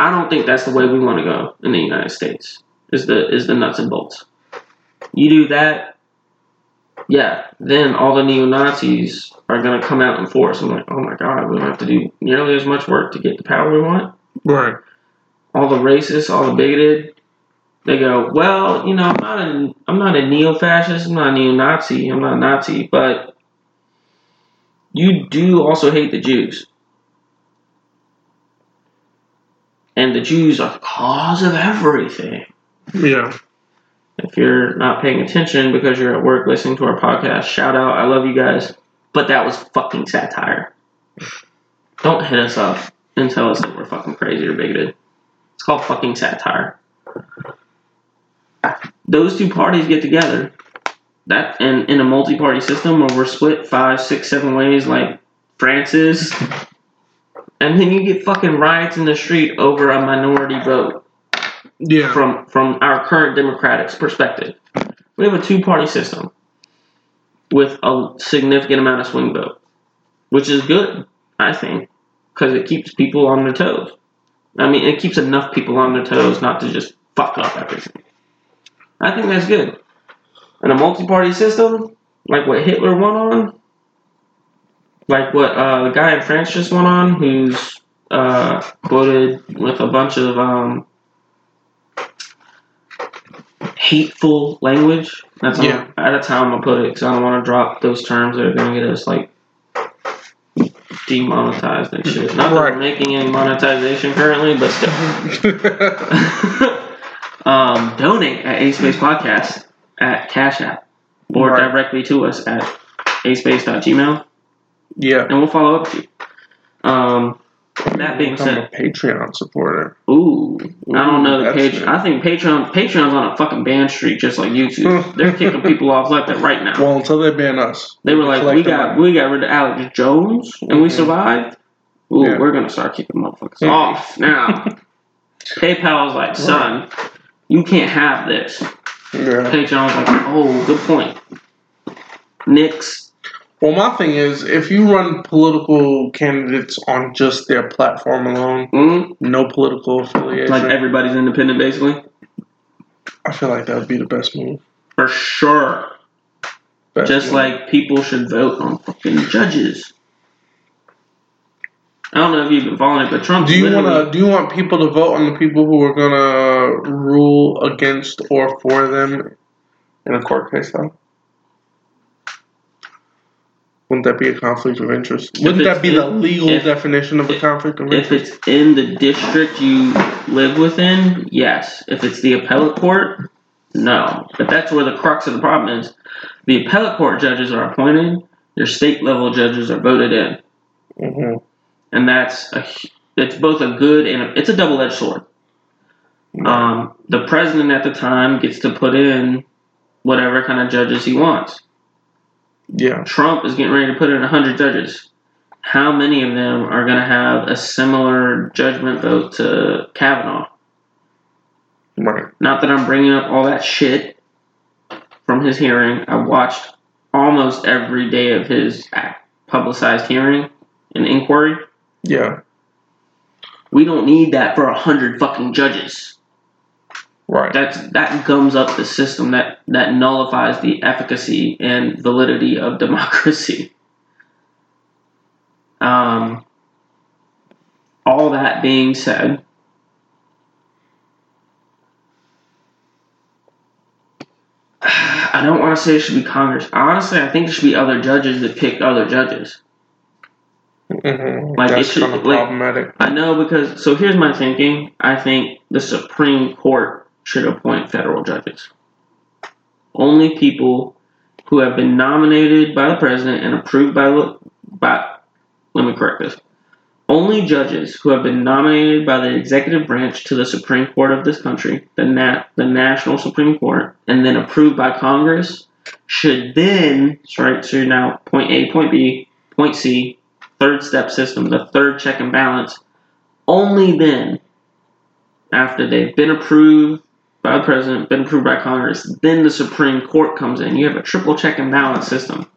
I don't think that's the way we want to go in the United States, is the nuts and bolts. You do that. Yeah, then all the neo-Nazis are going to come out in force. I'm like, oh my God, we don't have to do nearly as much work to get the power we want. Right. All the racists, all the bigoted, they go, well, you know, I'm not a neo-fascist, I'm not a neo-Nazi, I'm not a Nazi, but you do also hate the Jews. And the Jews are the cause of everything. Yeah. If you're not paying attention because you're at work listening to our podcast, shout out. I love you guys. But that was fucking satire. Don't hit us up and tell us that we're fucking crazy or bigoted. It's called fucking satire. Those two parties get together. That and in a multi-party system where we're split 5, 6, 7 ways like France is. And then you get fucking riots in the street over a minority vote. Yeah. From our current Democratic's perspective. We have a two-party system with a significant amount of swing vote, which is good, I think, because it keeps people on their toes. I mean, it keeps enough people on their toes not to just fuck up everything. I think that's good. And a multi-party system, like what Hitler went on, like what the guy in France just went on, who's voted with a bunch of hateful language. That's how I'm going to put it, because I don't want to drop those terms that are going to get us, like, demonetized and shit. Not that we're making any monetization currently, but still. Donate at A-Space Podcast at Cash App or directly to us at aspace.gmail. Yeah. And we'll follow up to you. That being said, I'm a Patreon supporter. Ooh, I don't know the Patreon. I think Patreon's on a fucking ban streak, just like YouTube. They're kicking people off left and right now. Well, until they ban us, they were like, we got rid of Alex Jones and we survived. We're gonna start kicking motherfuckers off now. PayPal's like, son, you can't have this. Yeah. Patreon's like, oh, good point. Nix. Well, my thing is, if you run political candidates on just their platform alone, no political affiliation. Like everybody's independent, basically? I feel like that would be the best move. For sure. Like people should vote on fucking judges. I don't know if you've been following it, but Trump. Do you want people to vote on the people who are going to rule against or for them in a court case, though? Wouldn't that be a conflict of interest? Wouldn't that be the legal definition of a conflict of interest? If it's in the district you live within, yes. If it's the appellate court, no. But that's where the crux of the problem is. The appellate court judges are appointed. Your state-level judges are voted in. Mm-hmm. And it's both a good and it's a double-edged sword. Mm-hmm. The president at the time gets to put in whatever kind of judges he wants. Yeah, Trump is getting ready to put in 100 judges. How many of them are going to have a similar judgment vote to Kavanaugh? Right. Not that I'm bringing up all that shit from his hearing. I watched almost every day of his publicized hearing and inquiry. Yeah. We don't need that for 100 fucking judges. Right. That gums up the system. That nullifies the efficacy and validity of democracy. All that being said, I don't want to say it should be Congress. Honestly, I think it should be other judges that pick other judges. Mm-hmm. That's kind of problematic. I know so here's my thinking. I think the Supreme Court should appoint federal judges. Only people who have been nominated by the president and approved Only judges who have been nominated by the executive branch to the Supreme Court of this country, the National Supreme Court, and then approved by Congress, should then, right, so you're now point A, point B, point C, third step system, the third check and balance, only then, after they've been approved by the president, been approved by Congress, then the Supreme Court comes in. You have a triple check and balance system,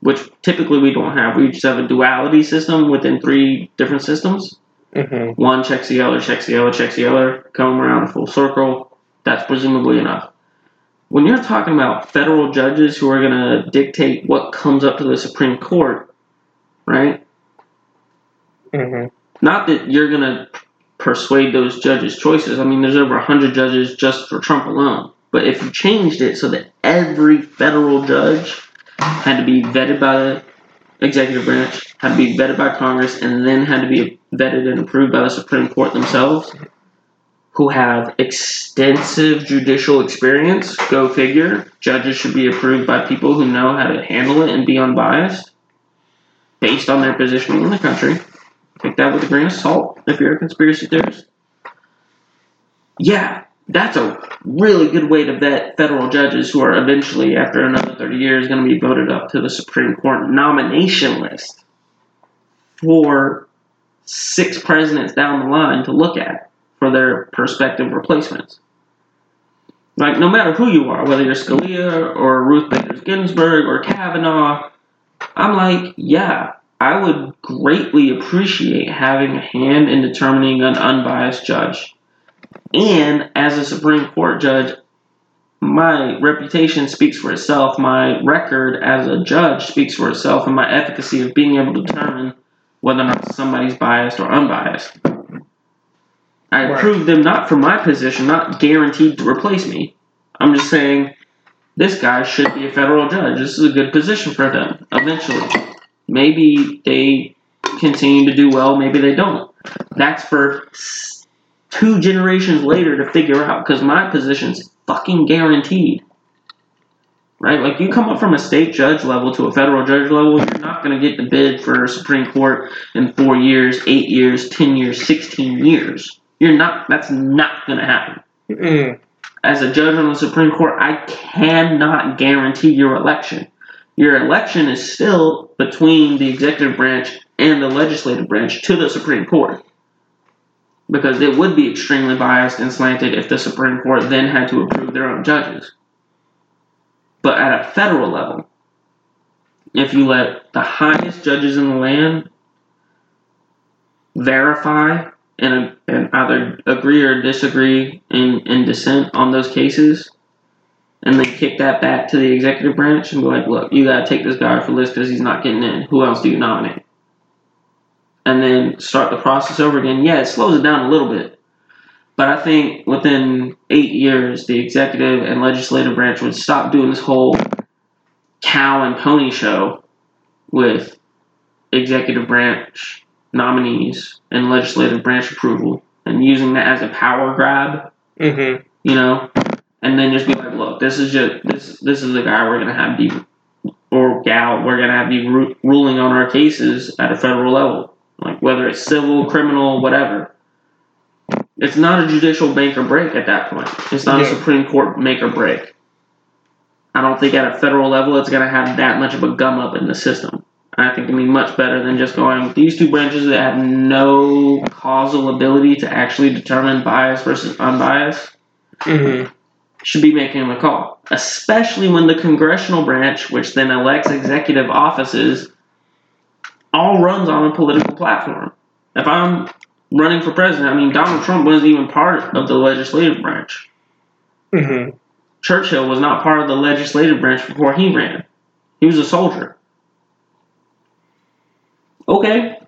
which typically we don't have. We just have a duality system within three different systems. Mm-hmm. One checks the other, checks the other, checks the other, come around a full circle. That's presumably enough. When you're talking about federal judges who are going to dictate what comes up to the Supreme Court, right? Mm-hmm. Not that you're going to persuade those judges' choices. I mean, there's over 100 judges just for Trump alone. But if you changed it so that every federal judge had to be vetted by the executive branch, had to be vetted by Congress, and then had to be vetted and approved by the Supreme Court themselves, who have extensive judicial experience, go figure. Judges should be approved by people who know how to handle it and be unbiased based on their positioning in the country. Take that with a grain of salt if you're a conspiracy theorist. Yeah, that's a really good way to vet federal judges who are eventually, after another 30 years, going to be voted up to the Supreme Court nomination list for 6 presidents down the line to look at for their prospective replacements. Like, no matter who you are, whether you're Scalia or Ruth Bader Ginsburg or Kavanaugh, I'm like, yeah, I would greatly appreciate having a hand in determining an unbiased judge. And as a Supreme Court judge, my reputation speaks for itself, my record as a judge speaks for itself, and my efficacy of being able to determine whether or not somebody's biased or unbiased. I approve them not from my position, not guaranteed to replace me. I'm just saying, this guy should be a federal judge. This is a good position for them, eventually. Maybe they continue to do well, maybe they don't. That's for 2 generations later to figure out, because my position's fucking guaranteed. Right? Like, you come up from a state judge level to a federal judge level, you're not going to get the bid for Supreme Court in 4 years, 8 years, 10 years, 16 years. You're not. That's not going to happen. Mm-mm. As a judge on the Supreme Court, I cannot guarantee your election. Your election is still between the executive branch and the legislative branch to the Supreme Court. Because it would be extremely biased and slanted if the Supreme Court then had to approve their own judges. But at a federal level, if you let the highest judges in the land verify and either agree or disagree in dissent on those cases, and then kick that back to the executive branch and be like, look, you gotta take this guy off the list because he's not getting in. Who else do you nominate? And then start the process over again. Yeah, it slows it down a little bit. But I think within 8 years, the executive and legislative branch would stop doing this whole cow and pony show with executive branch nominees and legislative branch approval and using that as a power grab, mm-hmm. you know, and then just be like, look, this is the guy we're going to have or gal we're going to have be ruling on our cases at a federal level, like whether it's civil, criminal, whatever. It's not a judicial make or break at that point. It's not a Supreme Court make or break. I don't think at a federal level it's going to have that much of a gum up in the system. I think it would be much better than just going, these two branches that have no causal ability to actually determine bias versus unbiased mm-hmm. should be making the call. Especially when the congressional branch, which then elects executive offices, all runs on a political platform. If I'm running for president, I mean, Donald Trump wasn't even part of the legislative branch. Mm-hmm. Churchill was not part of the legislative branch before he ran. He was a soldier. Okay.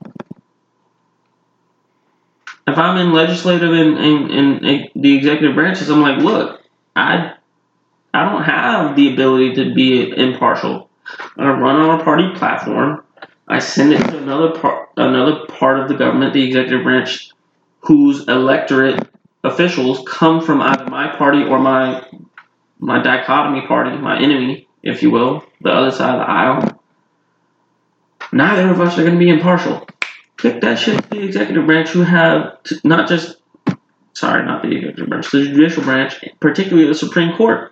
If I'm in legislative and the executive branches, I'm like, look, I don't have the ability to be impartial. I run on a party platform. I send it to another part of the government, the executive branch, whose electorate officials come from either my party or my dichotomy party, my enemy, if you will, the other side of the aisle. Neither of us are going to be impartial. Kick that shit to the executive branch. You have not the executive branch, the judicial branch, particularly the Supreme Court.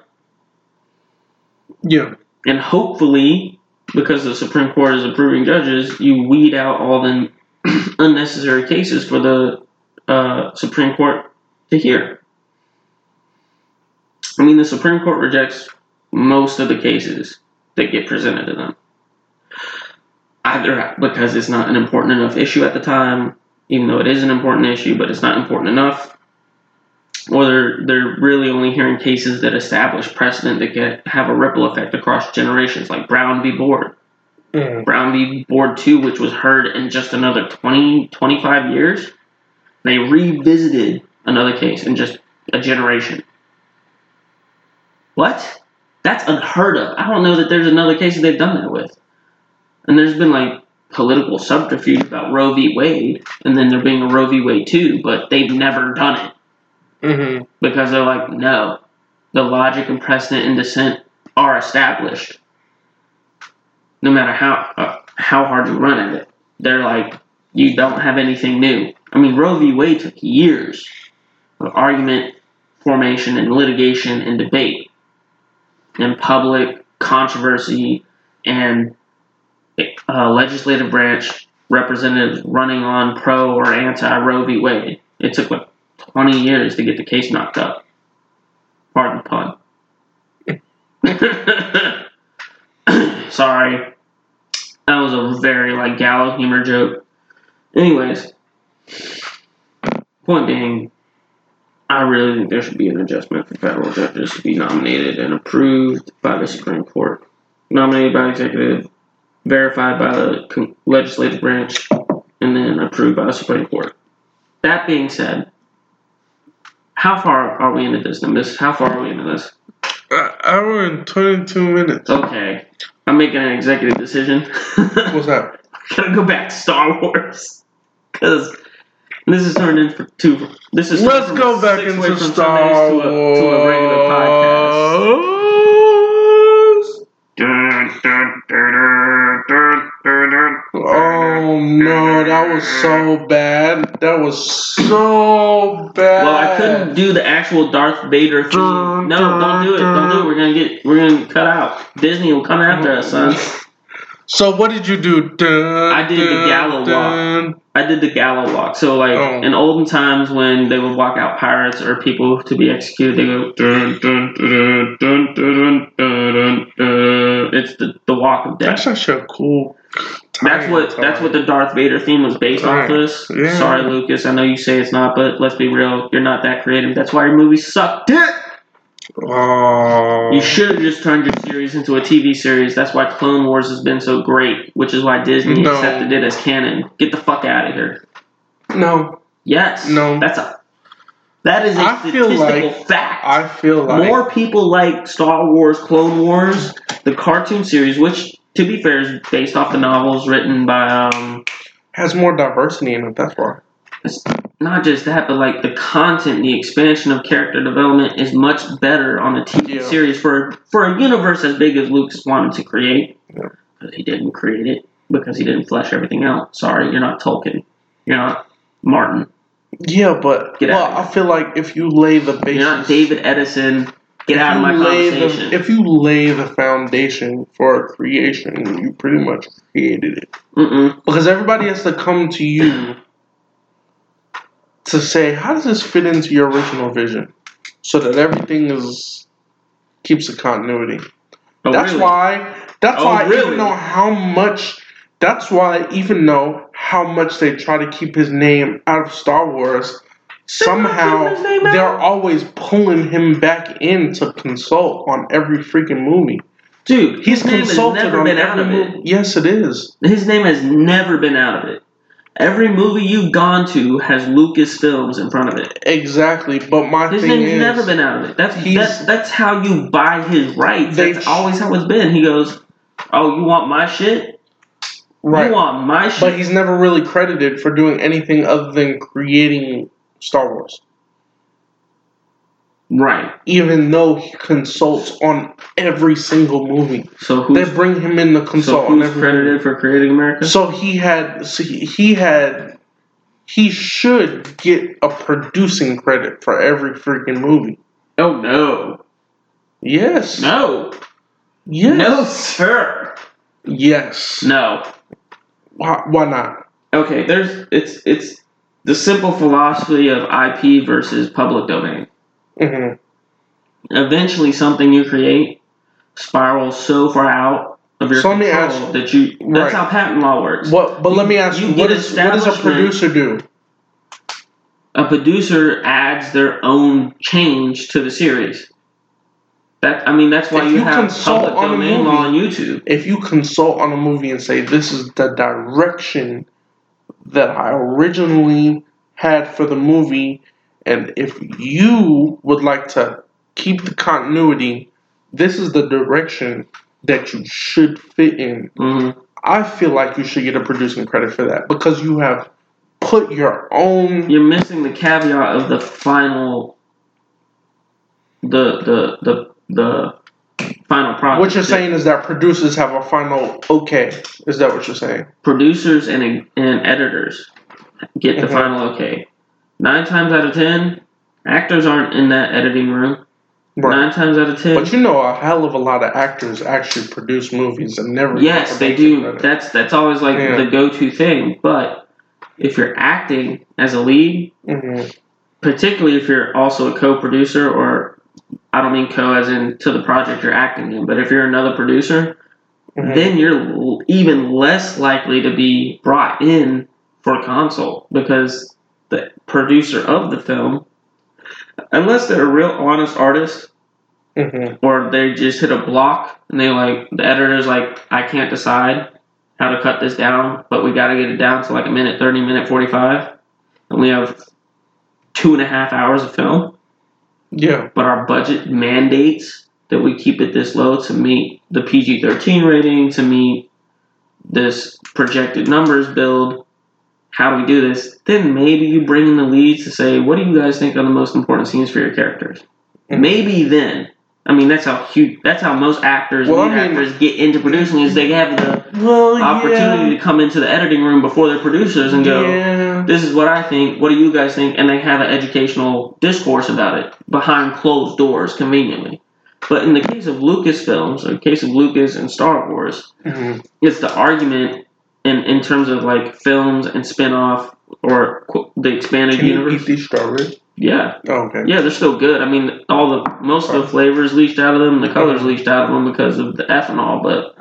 Yeah. And hopefully, because the Supreme Court is approving judges, you weed out all the unnecessary cases for the Supreme Court to hear. I mean, the Supreme Court rejects most of the cases that get presented to them. Either because it's not an important enough issue at the time, even though it is an important issue, but it's not important enough, or they're really only hearing cases that establish precedent that have a ripple effect across generations, like Brown v. Board. Mm. Brown v. Board 2, which was heard in just another 20, 25 years, they revisited another case in just a generation. What? That's unheard of. I don't know that there's another case that they've done that with. And there's been, like, political subterfuge about Roe v. Wade, and then there being a Roe v. Wade 2, but they've never done it. Mm-hmm. Because they're like, no, the logic and precedent and dissent are established. No matter how hard you run at it. They're like, you don't have anything new. I mean, Roe v. Wade took years of argument, formation, and litigation and debate. And public controversy and legislative branch representatives running on pro or anti Roe v. Wade. It took, 20 years to get the case knocked up. Pardon the pun. Sorry. That was a very, gallows humor joke. Anyways. Point being, I really think there should be an adjustment for federal judges to be nominated and approved by the Supreme Court. Nominated by the executive, verified by the legislative branch, and then approved by the Supreme Court. That being said, how far are we into this, Nimbus? How far are we into this? An hour and 22 minutes. Okay. I'm making an executive decision. What's that? I gotta go back to Star Wars. Because this is turned into... Let's go back into Star Wars. To a regular podcast. Oh, no. That was so bad. Well, I couldn't do the actual Darth Vader theme. No, don't do it. We're going to get... We're going to cut out. Disney will come after us, son. So what did you do? I did the Gallows Walk. So like in olden times when they would walk out pirates or people to be executed, they go it's the walk of death. That's such a cool that's what the Darth Vader theme was based off of this. Yeah. Sorry, Lucas, I know you say it's not, but let's be real, you're not that creative. That's why your movies suck dick. You should have just turned your series into a TV series. That's why Clone Wars has been so great, which is why Disney accepted it as canon. Get the fuck out of here. No. Yes. No. That is a statistical fact. I feel like more people like Star Wars, Clone Wars, the cartoon series, which, to be fair, is based off the novels written by has more diversity in it. That's why. It's not just that, but like the content, the expansion of character development is much better on a TV series for a universe as big as Lucas wanted to create. Because he didn't create it, because he didn't flesh everything out. Sorry, you're not Tolkien. You're not Martin. Yeah, but I feel like if you lay the basis... You're not David Edison. Get out of my conversation. If you lay the foundation for a creation, you pretty much created it. Mm-mm. Because everybody has to come to you to say, how does this fit into your original vision? So that everything keeps a continuity. That's why even though how much they try to keep his name out of Star Wars, somehow they're always pulling him back in to consult on every freaking movie. Dude, his name has never been out of it. Yes, it is. His name has never been out of it. Every movie you've gone to has Lucasfilms in front of it. Exactly, but his thing is... His name's never been out of it. That's how you buy his rights. That's always how it's been. He goes, oh, you want my shit? Right. You want my shit? But he's never really credited for doing anything other than creating Star Wars. Right. Even though he consults on every single movie. So they bring him in to consult on every credited movie. For creating America? So he should get a producing credit for every freaking movie. Oh, no. Yes. No. Yes. No, sir. Yes. No. Why not? Okay, it's the simple philosophy of IP versus public domain. Mm-hmm. Eventually, something you create spirals so far out of your control that you—that's how patent law works. Let me ask you: what does a producer do? A producer adds their own change to the series. That's why you have public domain law on YouTube. If you consult on a movie and say, "This is the direction that I originally had for the movie," and if you would like to keep the continuity, this is the direction that you should fit in. Mm-hmm. I feel like you should get a producing credit for that because you have put your own... You're missing the caveat of the final... The final product. What you're saying is that producers have a final okay. Is that what you're saying? Producers and editors get the final okay. 9 times out of 10, actors aren't in that editing room. Right. 9 times out of 10. But you know, a hell of a lot of actors actually produce movies and never. Yes, they do. Credit. That's always like the go-to thing. But if you're acting as a lead, particularly if you're also a co-producer, or I don't mean co as in to the project you're acting in, but if you're another producer, then you're even less likely to be brought in for consult because the producer of the film, unless they're a real honest artist, or they just hit a block and the editor's like, I can't decide how to cut this down, but we got to get it down to like a minute, 30, minute 45, and we have 2.5 hours of film. Yeah. But our budget mandates that we keep it this low to meet the PG-13 rating, to meet this projected numbers build. How do we do this? Then maybe you bring in the leads to say, what do you guys think are the most important scenes for your characters? And maybe then. I mean, that's how huge. That's how most actors, actors get into producing, is they have the opportunity to come into the editing room before their producers and go, this is what I think, what do you guys think? And they have an educational discourse about it behind closed doors, conveniently. But in the case of Lucasfilms, or in the case of Lucas and Star Wars, it's the argument in terms of like films and spin-off or the expanded universe. Can you eat these strawberries? Yeah. Oh, okay. Yeah, they're still good. I mean, most of the flavors leached out of them, the colors leached out of them because of the ethanol, but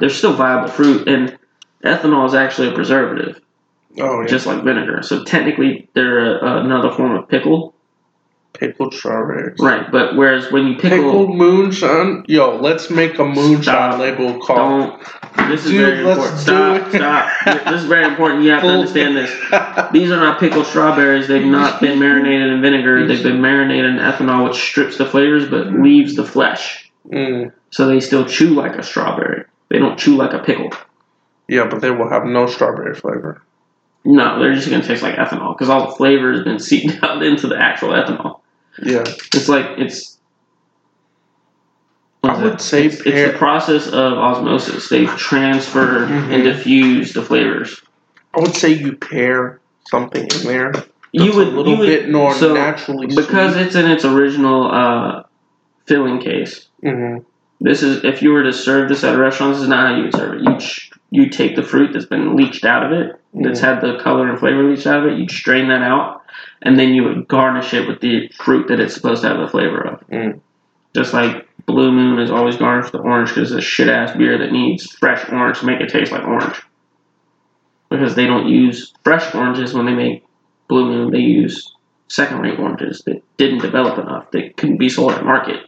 they're still viable fruit, and ethanol is actually a preservative. Oh, yeah. Just like vinegar. So technically, they're another form of pickle. Pickled strawberries. Right, but whereas when you pickle... Pickled moonshine? Yo, let's make a moonshine label called... This is very important. Stop. This is very important. You have to understand this. These are not pickled strawberries. They've not been marinated in vinegar. They've been marinated in ethanol, which strips the flavors but leaves the flesh. Mm. So they still chew like a strawberry. They don't chew like a pickle. Yeah, but they will have no strawberry flavor. No, they're just going to taste like ethanol because all the flavor has been seeped out into the actual ethanol. Yeah. It's like, it's the process of osmosis. They've transferred and diffused the flavors. I would say you pair something in there. You would a little bit more naturally because sweet. It's in its original filling case. Mm-hmm. This is, if you were to serve this at a restaurant, this is not how you would serve it. You take the fruit that's been leached out of it, that's had the color and flavor leached out of it. You'd strain that out, and then you would garnish it with the fruit that it's supposed to have the flavor of. Mm. Just like Blue Moon is always garnished with orange because it's a shit-ass beer that needs fresh orange to make it taste like orange. Because they don't use fresh oranges when they make Blue Moon. They use second-rate oranges that didn't develop enough. They couldn't be sold at market.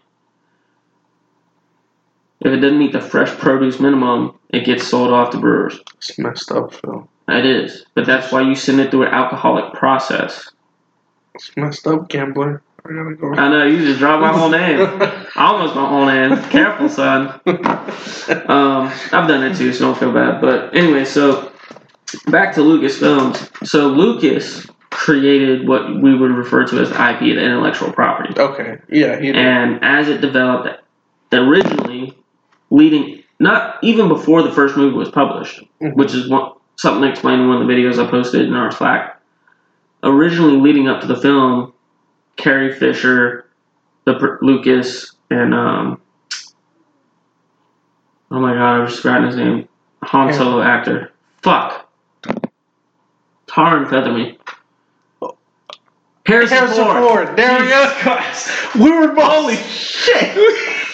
If it doesn't meet the fresh produce minimum, it gets sold off to brewers. It's messed up, Phil. It is. But that's why you send it through an alcoholic process. It's messed up, gambler. I gotta go. I know, you just dropped my whole name. Almost my whole name. Careful, son. I've done it too, so don't feel bad. But anyway, so back to Lucasfilms. So Lucas created what we would refer to as IP, the intellectual property. Okay. Yeah. He did. And as it developed, originally, not even before the first movie was published, which is something explained in one of the videos I posted in our Slack. Originally, leading up to the film, Carrie Fisher, Lucas, and oh my god, I was forgotten his name. Han Solo actor. Fuck. Tar and feather me. Harrison Ford. There we go. Christ. We were balling. Holy shit.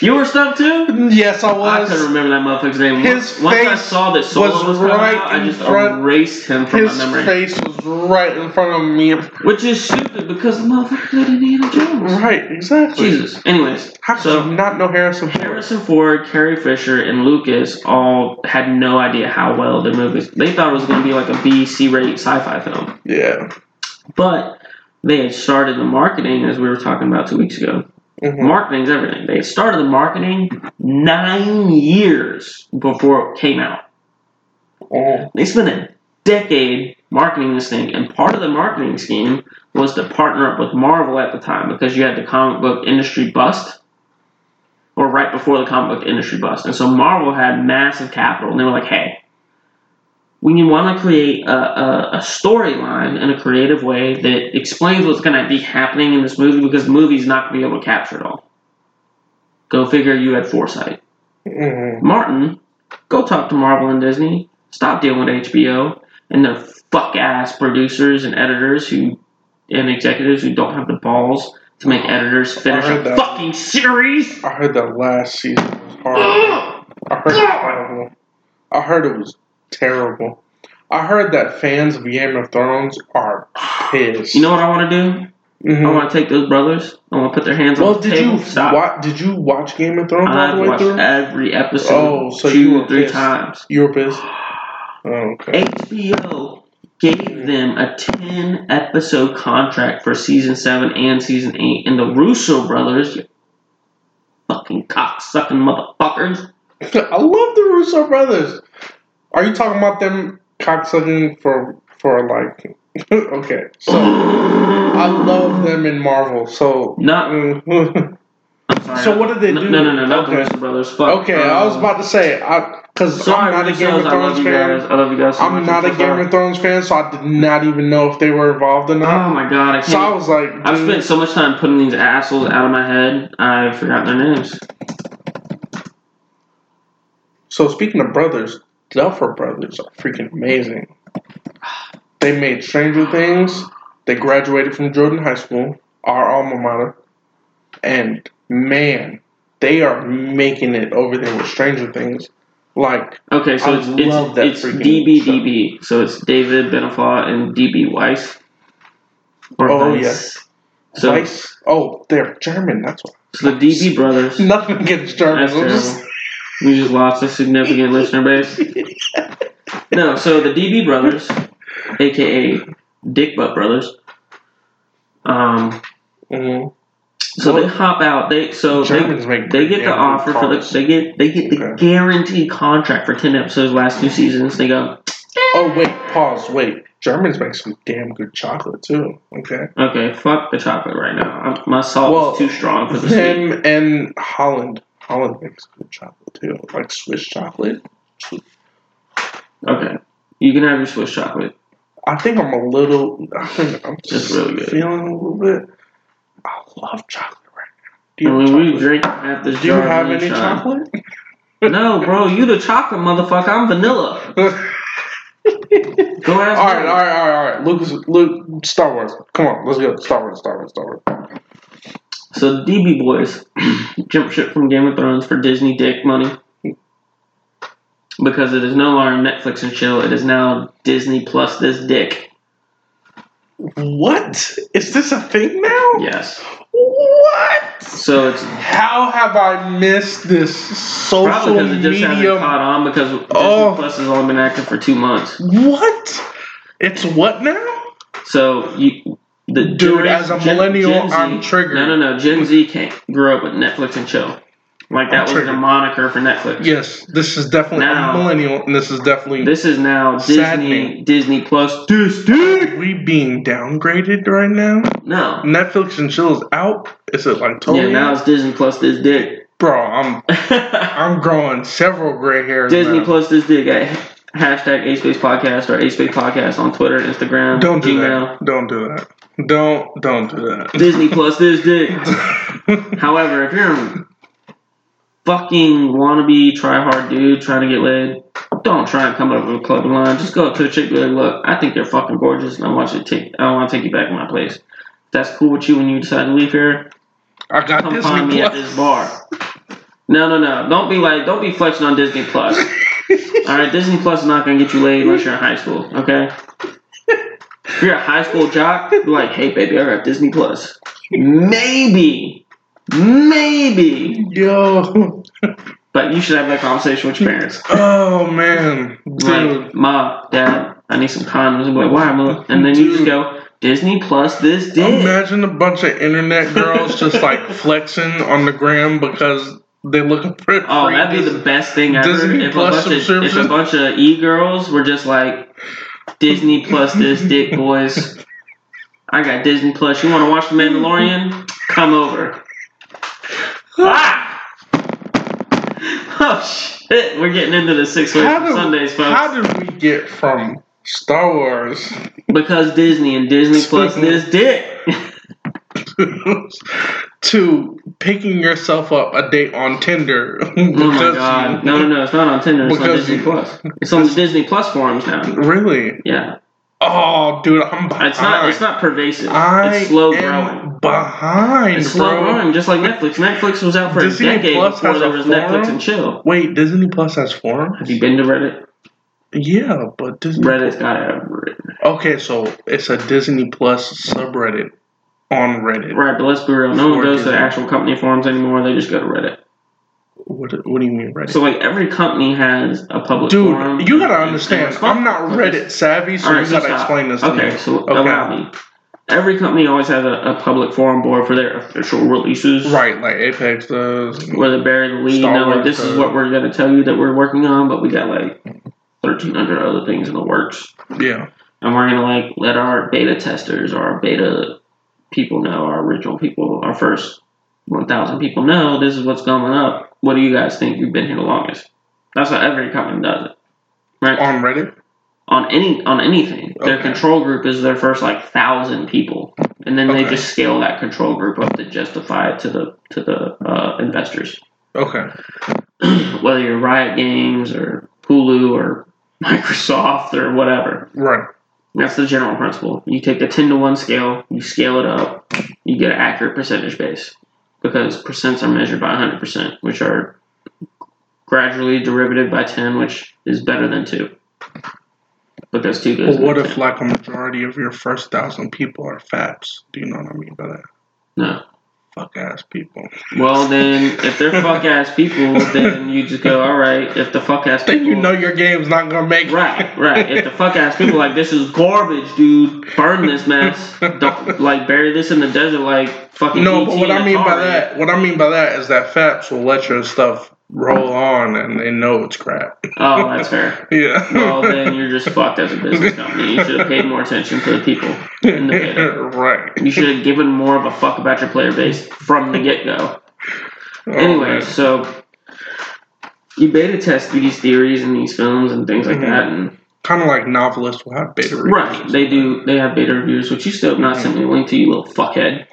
You were stumped too? Yes, I was. I couldn't remember that motherfucker's name. Once I saw that Solo was right out, I just erased him from my memory. His face was right in front of me. Which is stupid because the motherfucker did Indiana Jones. Right, exactly. Jesus. Anyways. How could you not know Harrison Ford? Harrison Ford, Carrie Fisher, and Lucas all had no idea how well their movies... They thought it was going to be like a B, C-rate sci-fi film. Yeah. But... They had started the marketing, as we were talking about 2 weeks ago. Mm-hmm. Marketing's everything. They had started the marketing 9 years before it came out. Oh. They spent a decade marketing this thing, and part of the marketing scheme was to partner up with Marvel at the time, because you had the comic book industry bust, or right before the comic book industry bust. And so Marvel had massive capital, and they were like, hey, when you want to create a storyline in a creative way that explains what's going to be happening in this movie, because the movie's not going to be able to capture it all. Go figure, you had foresight. Mm-hmm. Martin, go talk to Marvel and Disney. Stop dealing with HBO and their fuck-ass producers and editors and executives who don't have the balls to make editors finish a fucking series. I heard that last season was horrible. I heard it was terrible. I heard that fans of Game of Thrones are pissed. You know what I want to do? Mm-hmm. I want to take those brothers. I want to put their hands on the table. Did you watch Game of Thrones all the way through? I watched every episode 2 or 3 times. You were pissed? Okay. HBO gave them a 10-episode contract for season 7 and season 8, and the Russo brothers, you fucking cock-sucking motherfuckers. I love the Russo brothers. Are you talking about them cock-sucking for like... Okay, so I love them in Marvel, so... No. So what did they do? No, not the Russo brothers. Fuck. Okay, I was about to say... Because I'm not a Game of Thrones fan. I love you guys so much. I'm not a Game of Thrones fan, so I did not even know if they were involved or not. Oh my god, I can't. So I was like... I've spent so much time putting these assholes out of my head, I forgot their names. So speaking of brothers, Duffer Brothers are freaking amazing. They made Stranger Things. They graduated from Jordan High School, our alma mater. And man, they are making it over there with Stranger Things. Like, okay, so it's DBDB. So it's David Benioff and DB Weiss. Yes. So Weiss. Oh, they're German. That's why. So the DB brothers. Nothing against Germans. We just lost a significant listener base. No, so the DB brothers, aka Dick Butt Brothers. So they hop out. They get the guaranteed contract for 10 episodes, last 2 seasons. They go. Oh wait, pause. Wait, Germans make some damn good chocolate too. Okay. Fuck the chocolate right now. My salt is too strong for the same. And Holland. Holland makes good chocolate too, like Swiss chocolate. Okay, you can have your Swiss chocolate. I think I'm feeling a little bit. I love chocolate right now. We drink at the Do you have any chocolate? No, bro. You the chocolate motherfucker. I'm vanilla. All right. Luke, Star Wars. Come on, let's go. Star Wars. So DB boys jump ship from Game of Thrones for Disney dick money because it is no longer Netflix and chill. It is now Disney Plus this dick. What? Is this a thing now? Yes. What? So it's... How have I missed this social media? Probably because it just hasn't caught on because Disney Plus has only been active for 2 months. What? It's what now? So you... As a millennial, Gen Z, I'm triggered. No. Gen Z grew up with Netflix and chill. Like that was the moniker for Netflix. Yes, this is definitely a millennial, and this is now saddening. Disney Plus. Are we being downgraded right now? No, Netflix and chill is out. Is it like totally? Yeah, now it's Disney Plus this dick, bro. I'm I'm growing several gray hairs. Disney Plus this dick. Hashtag A-Space Podcast or A-Space Podcast on Twitter, Instagram, Don't do Gmail. That. Don't do that. Don't do that. Disney Plus this dick. However, if you're a fucking wannabe try-hard dude trying to get laid, don't try and come up with a club line. Just go up to a chick and be like, look, I think you're fucking gorgeous and I want to take you back to my place. If that's cool with you when you decide to leave here, I got Disney Plus. Come find me at this bar. No. Don't be flexing on Disney Plus. Alright, Disney Plus is not going to get you laid unless you're in high school, okay? If you're a high school jock, you're like, hey, baby, I got Disney Plus. Maybe. Yo. But you should have that conversation with your parents. Oh, man. Dude. Like, Mom, Dad, I need some condoms. I'm like, why, Mom? And then you just go, Disney Plus this dick. Imagine a bunch of internet girls just, like, flexing on the gram because... They looking for that'd be the best thing ever. If a bunch of e-girls were just like, Disney Plus this dick, boys. I got Disney Plus. You want to watch The Mandalorian? Come over. Oh, shit. We're getting into the 6 weeks of Sundays, folks. How did we get from Star Wars? Because Disney and Disney Plus this dick. To picking yourself up a date on Tinder. Oh my god! No, it's not on Tinder. It's on Disney Plus. It's on the Disney Plus forums now. Really? Yeah. Oh, dude, I'm behind. It's not pervasive. It's slow growing. Behind. It's slow growing, just like Netflix. Netflix was out for Disney a decade Plus before there was Netflix and chill. Wait, Disney Plus has forums? Have you been to Reddit? Yeah, but Reddit's got to have Reddit. Okay, so it's a Disney Plus subreddit. On Reddit. Right, but let's be real. No one goes to the actual company forums anymore. They just go to Reddit. What do you mean Reddit? So like every company has a public forum. Dude, you gotta understand. I'm not Reddit savvy, so you gotta explain this to me. Okay, so allow me. Every company always has a public forum board for their official releases. Right, like Apex does. Where they bury the lead. Now, like, this is what we're going to tell you that we're working on, but we got like 1,300 other things in the works. Yeah. And we're going to like let our beta testers or our beta people know, our original people, our first 1,000 people know this is what's coming up. What do you guys think? You've been here the longest. That's how every company does it. Right? On Reddit? On anything. Okay. Their control group is their first like 1,000 people, and then they just scale that control group up to justify it to the investors. Okay. Whether you're Riot Games or Hulu or Microsoft or whatever. Right. That's the general principle. You take a 10-to-1 scale, you scale it up, you get an accurate percentage base because percents are measured by 100%, which are gradually derivative by 10, which is better than 2. But that's too good. Well, what if like a majority of your first 1,000 people are faps? Do you know what I mean by that? No. Fuck ass people. Well, then if they're fuck ass people, then you just go, all right. If the fuck ass people, then you know your game's not gonna make it. Right. If the fuck ass people like this is garbage, dude. Burn this mess. Don't like bury this in the desert, like fucking. No, but what I mean by that is that faps will let your stuff roll on and they know it's crap. Oh, that's fair. Yeah. Well, then you're just fucked as a business company. You should have paid more attention to the people in the beta. Right. You should have given more of a fuck about your player base from the get-go. Oh, anyway, man. So you beta test these theories and these films and things like that, and kind of like novelists will have beta reviews. Right. They do. They have beta reviews, which you still have not sent me a link to, you little fuckhead.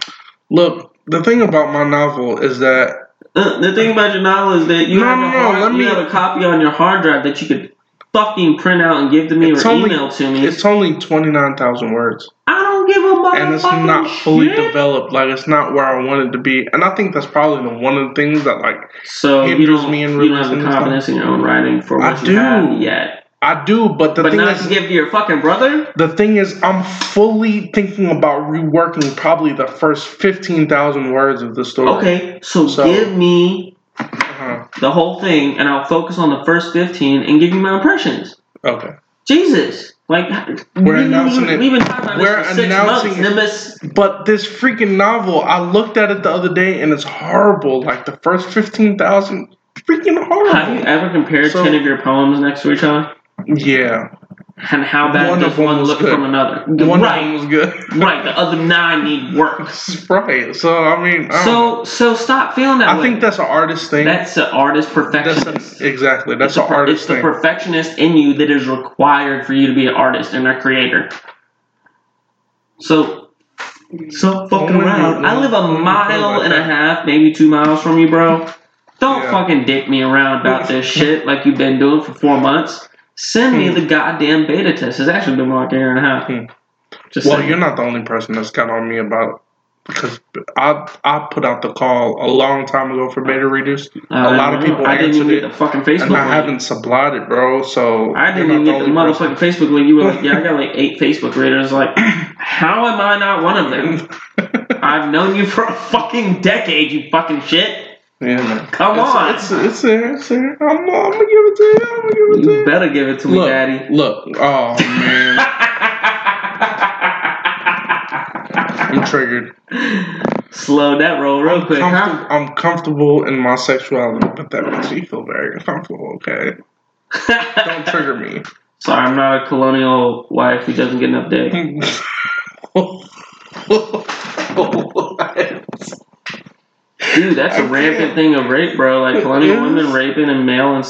Look, the thing about my novel is that the thing about your novel is that you have a copy on your hard drive that you could fucking print out and give to me email to me. It's only 29,000 words. I don't give a motherfucking shit. And it's not fully developed. Like, it's not where I want it to be. And I think that's probably one of the things that, like, hinders me in reading. So, you don't have the confidence in your own writing for what you have yet. I do, but the thing is... But not to give to your fucking brother? The thing is, I'm fully thinking about reworking probably the first 15,000 words of the story. Okay, so give me the whole thing, and I'll focus on the first 15 and give you my impressions. Okay. Jesus. Like, we've been talking about this for 6 months, Nimbus. But this freaking novel, I looked at it the other day, and it's horrible. Like, the first 15,000, freaking horrible. Have you ever compared 10 of your poems next to each other? Yeah. And how bad does one look from another? One of them was good. Right. The other 9 need work. Right. So, I mean... So stop feeling that way. I think that's an artist thing. That's an artist perfectionist. Exactly. That's an artist thing. It's the perfectionist in you that is required for you to be an artist and a creator. So fucking around. I live a mile and a half, maybe 2 miles from you, bro. Don't fucking dick me around about this shit like you've been doing for 4 months. Send me the goddamn beta test. It's actually been like an year and a half. You're not the only person that's got on me about it. Because I put out the call a long time ago for beta readers. A lot of people answered it, and I haven't supplied it, bro. So I didn't even get the motherfucking Facebook link. You were like, yeah, I got like 8 Facebook readers. Like, how am I not one of them? I've known you for a fucking decade, you fucking shit. Yeah, man. Come on. It's there. I'm going to give it to you. You better give it to me, Daddy. Look. Oh, man. I'm triggered. Slow that roll real quick, huh? I'm comfortable in my sexuality, but that makes me feel very uncomfortable, okay? Don't trigger me. Sorry, I'm not a colonial wife who doesn't get enough dick. Dude, that's a rampant thing of rape, bro. Like, colonial women raping and male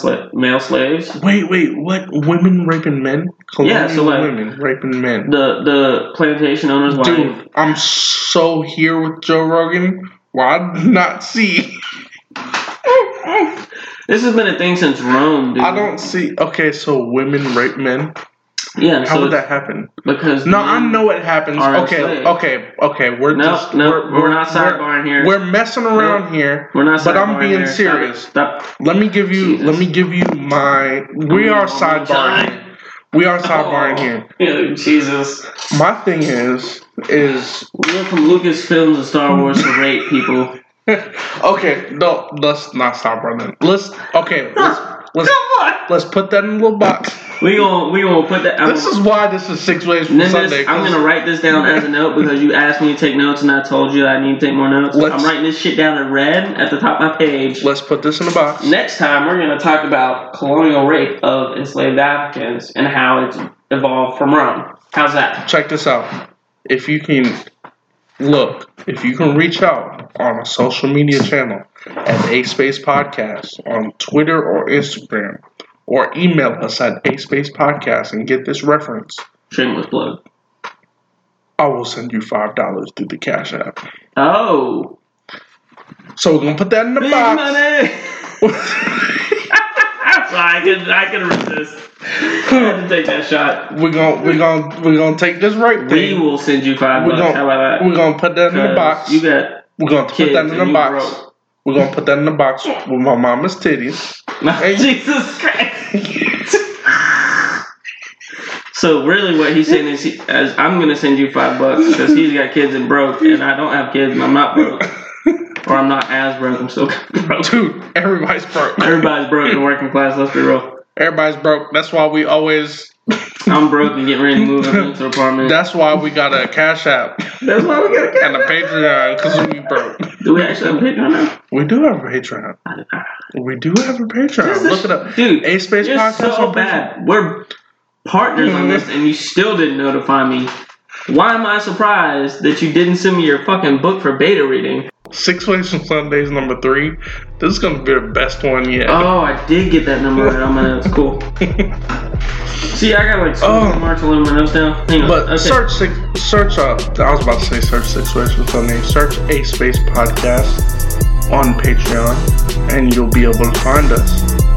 slaves. Wait, what? Women raping men? Colonial women raping men. The plantation owner's wife. Dude, I'm so here with Joe Rogan. Why not see? This has been a thing since Rome, dude. I don't see. Okay, so women rape men? Yeah. How would that happen? Because I know it happens. Okay. We're not sidebarring here. We're messing around here. We're not sidebarring here. But I'm being serious. Stop. Let me give you my. We are sidebarring here. Yeah, Jesus. My thing is we went from Lucasfilm to Star Wars to rape people. Okay, no, let's not stop on that. Let's put that in a little box. We gonna put that. This is 6 ways from Sunday. I'm gonna write this down as a note because you asked me to take notes and I told you I need to take more notes. I'm writing this shit down in red at the top of my page. Let's put this in a box. Next time we're gonna talk about colonial rape of enslaved Africans and how it's evolved from Rome. How's that? Check this out. If you can reach out on a social media channel at A Space Podcast on Twitter or Instagram, or email us at A Space Podcast and get this reference. Shameless plug. I will send you $5 through the Cash App. Oh. So we're gonna put that in the big box. Money. I can resist. I had to take that shot. We're gonna take this right thing. We will send you $5. How about that? We're gonna put that in the box. We're gonna put that in the box with my mama's titties. Jesus Christ. So really, what he's saying is, I'm gonna send you $5 because he's got kids and broke, and I don't have kids and I'm not broke. Or I'm not as broke, I'm still broke. Dude, everybody's broke. Everybody's broke in the working class, let's be real. Everybody's broke. That's why we always... I'm broke and getting ready to move into an apartment. That's why we got a Cash App. That's why we got a Cash App. And a Patreon, because we broke. Do we actually have a Patreon now? We do have a Patreon. We do have a Patreon. Look it up. Dude, A Space Podcast. So bad. We're partners on this, and you still didn't notify me. Why am I surprised that you didn't send me your fucking book for beta reading? 6 ways from Sundays, number 3. This is going to be the best one yet. Oh, I did get that number right on my notes. Cool. See, I got like 2 marks all over my notes now. Hang on. But okay. Search 6 ways from Sundays. Search A Space Podcast on Patreon, and you'll be able to find us.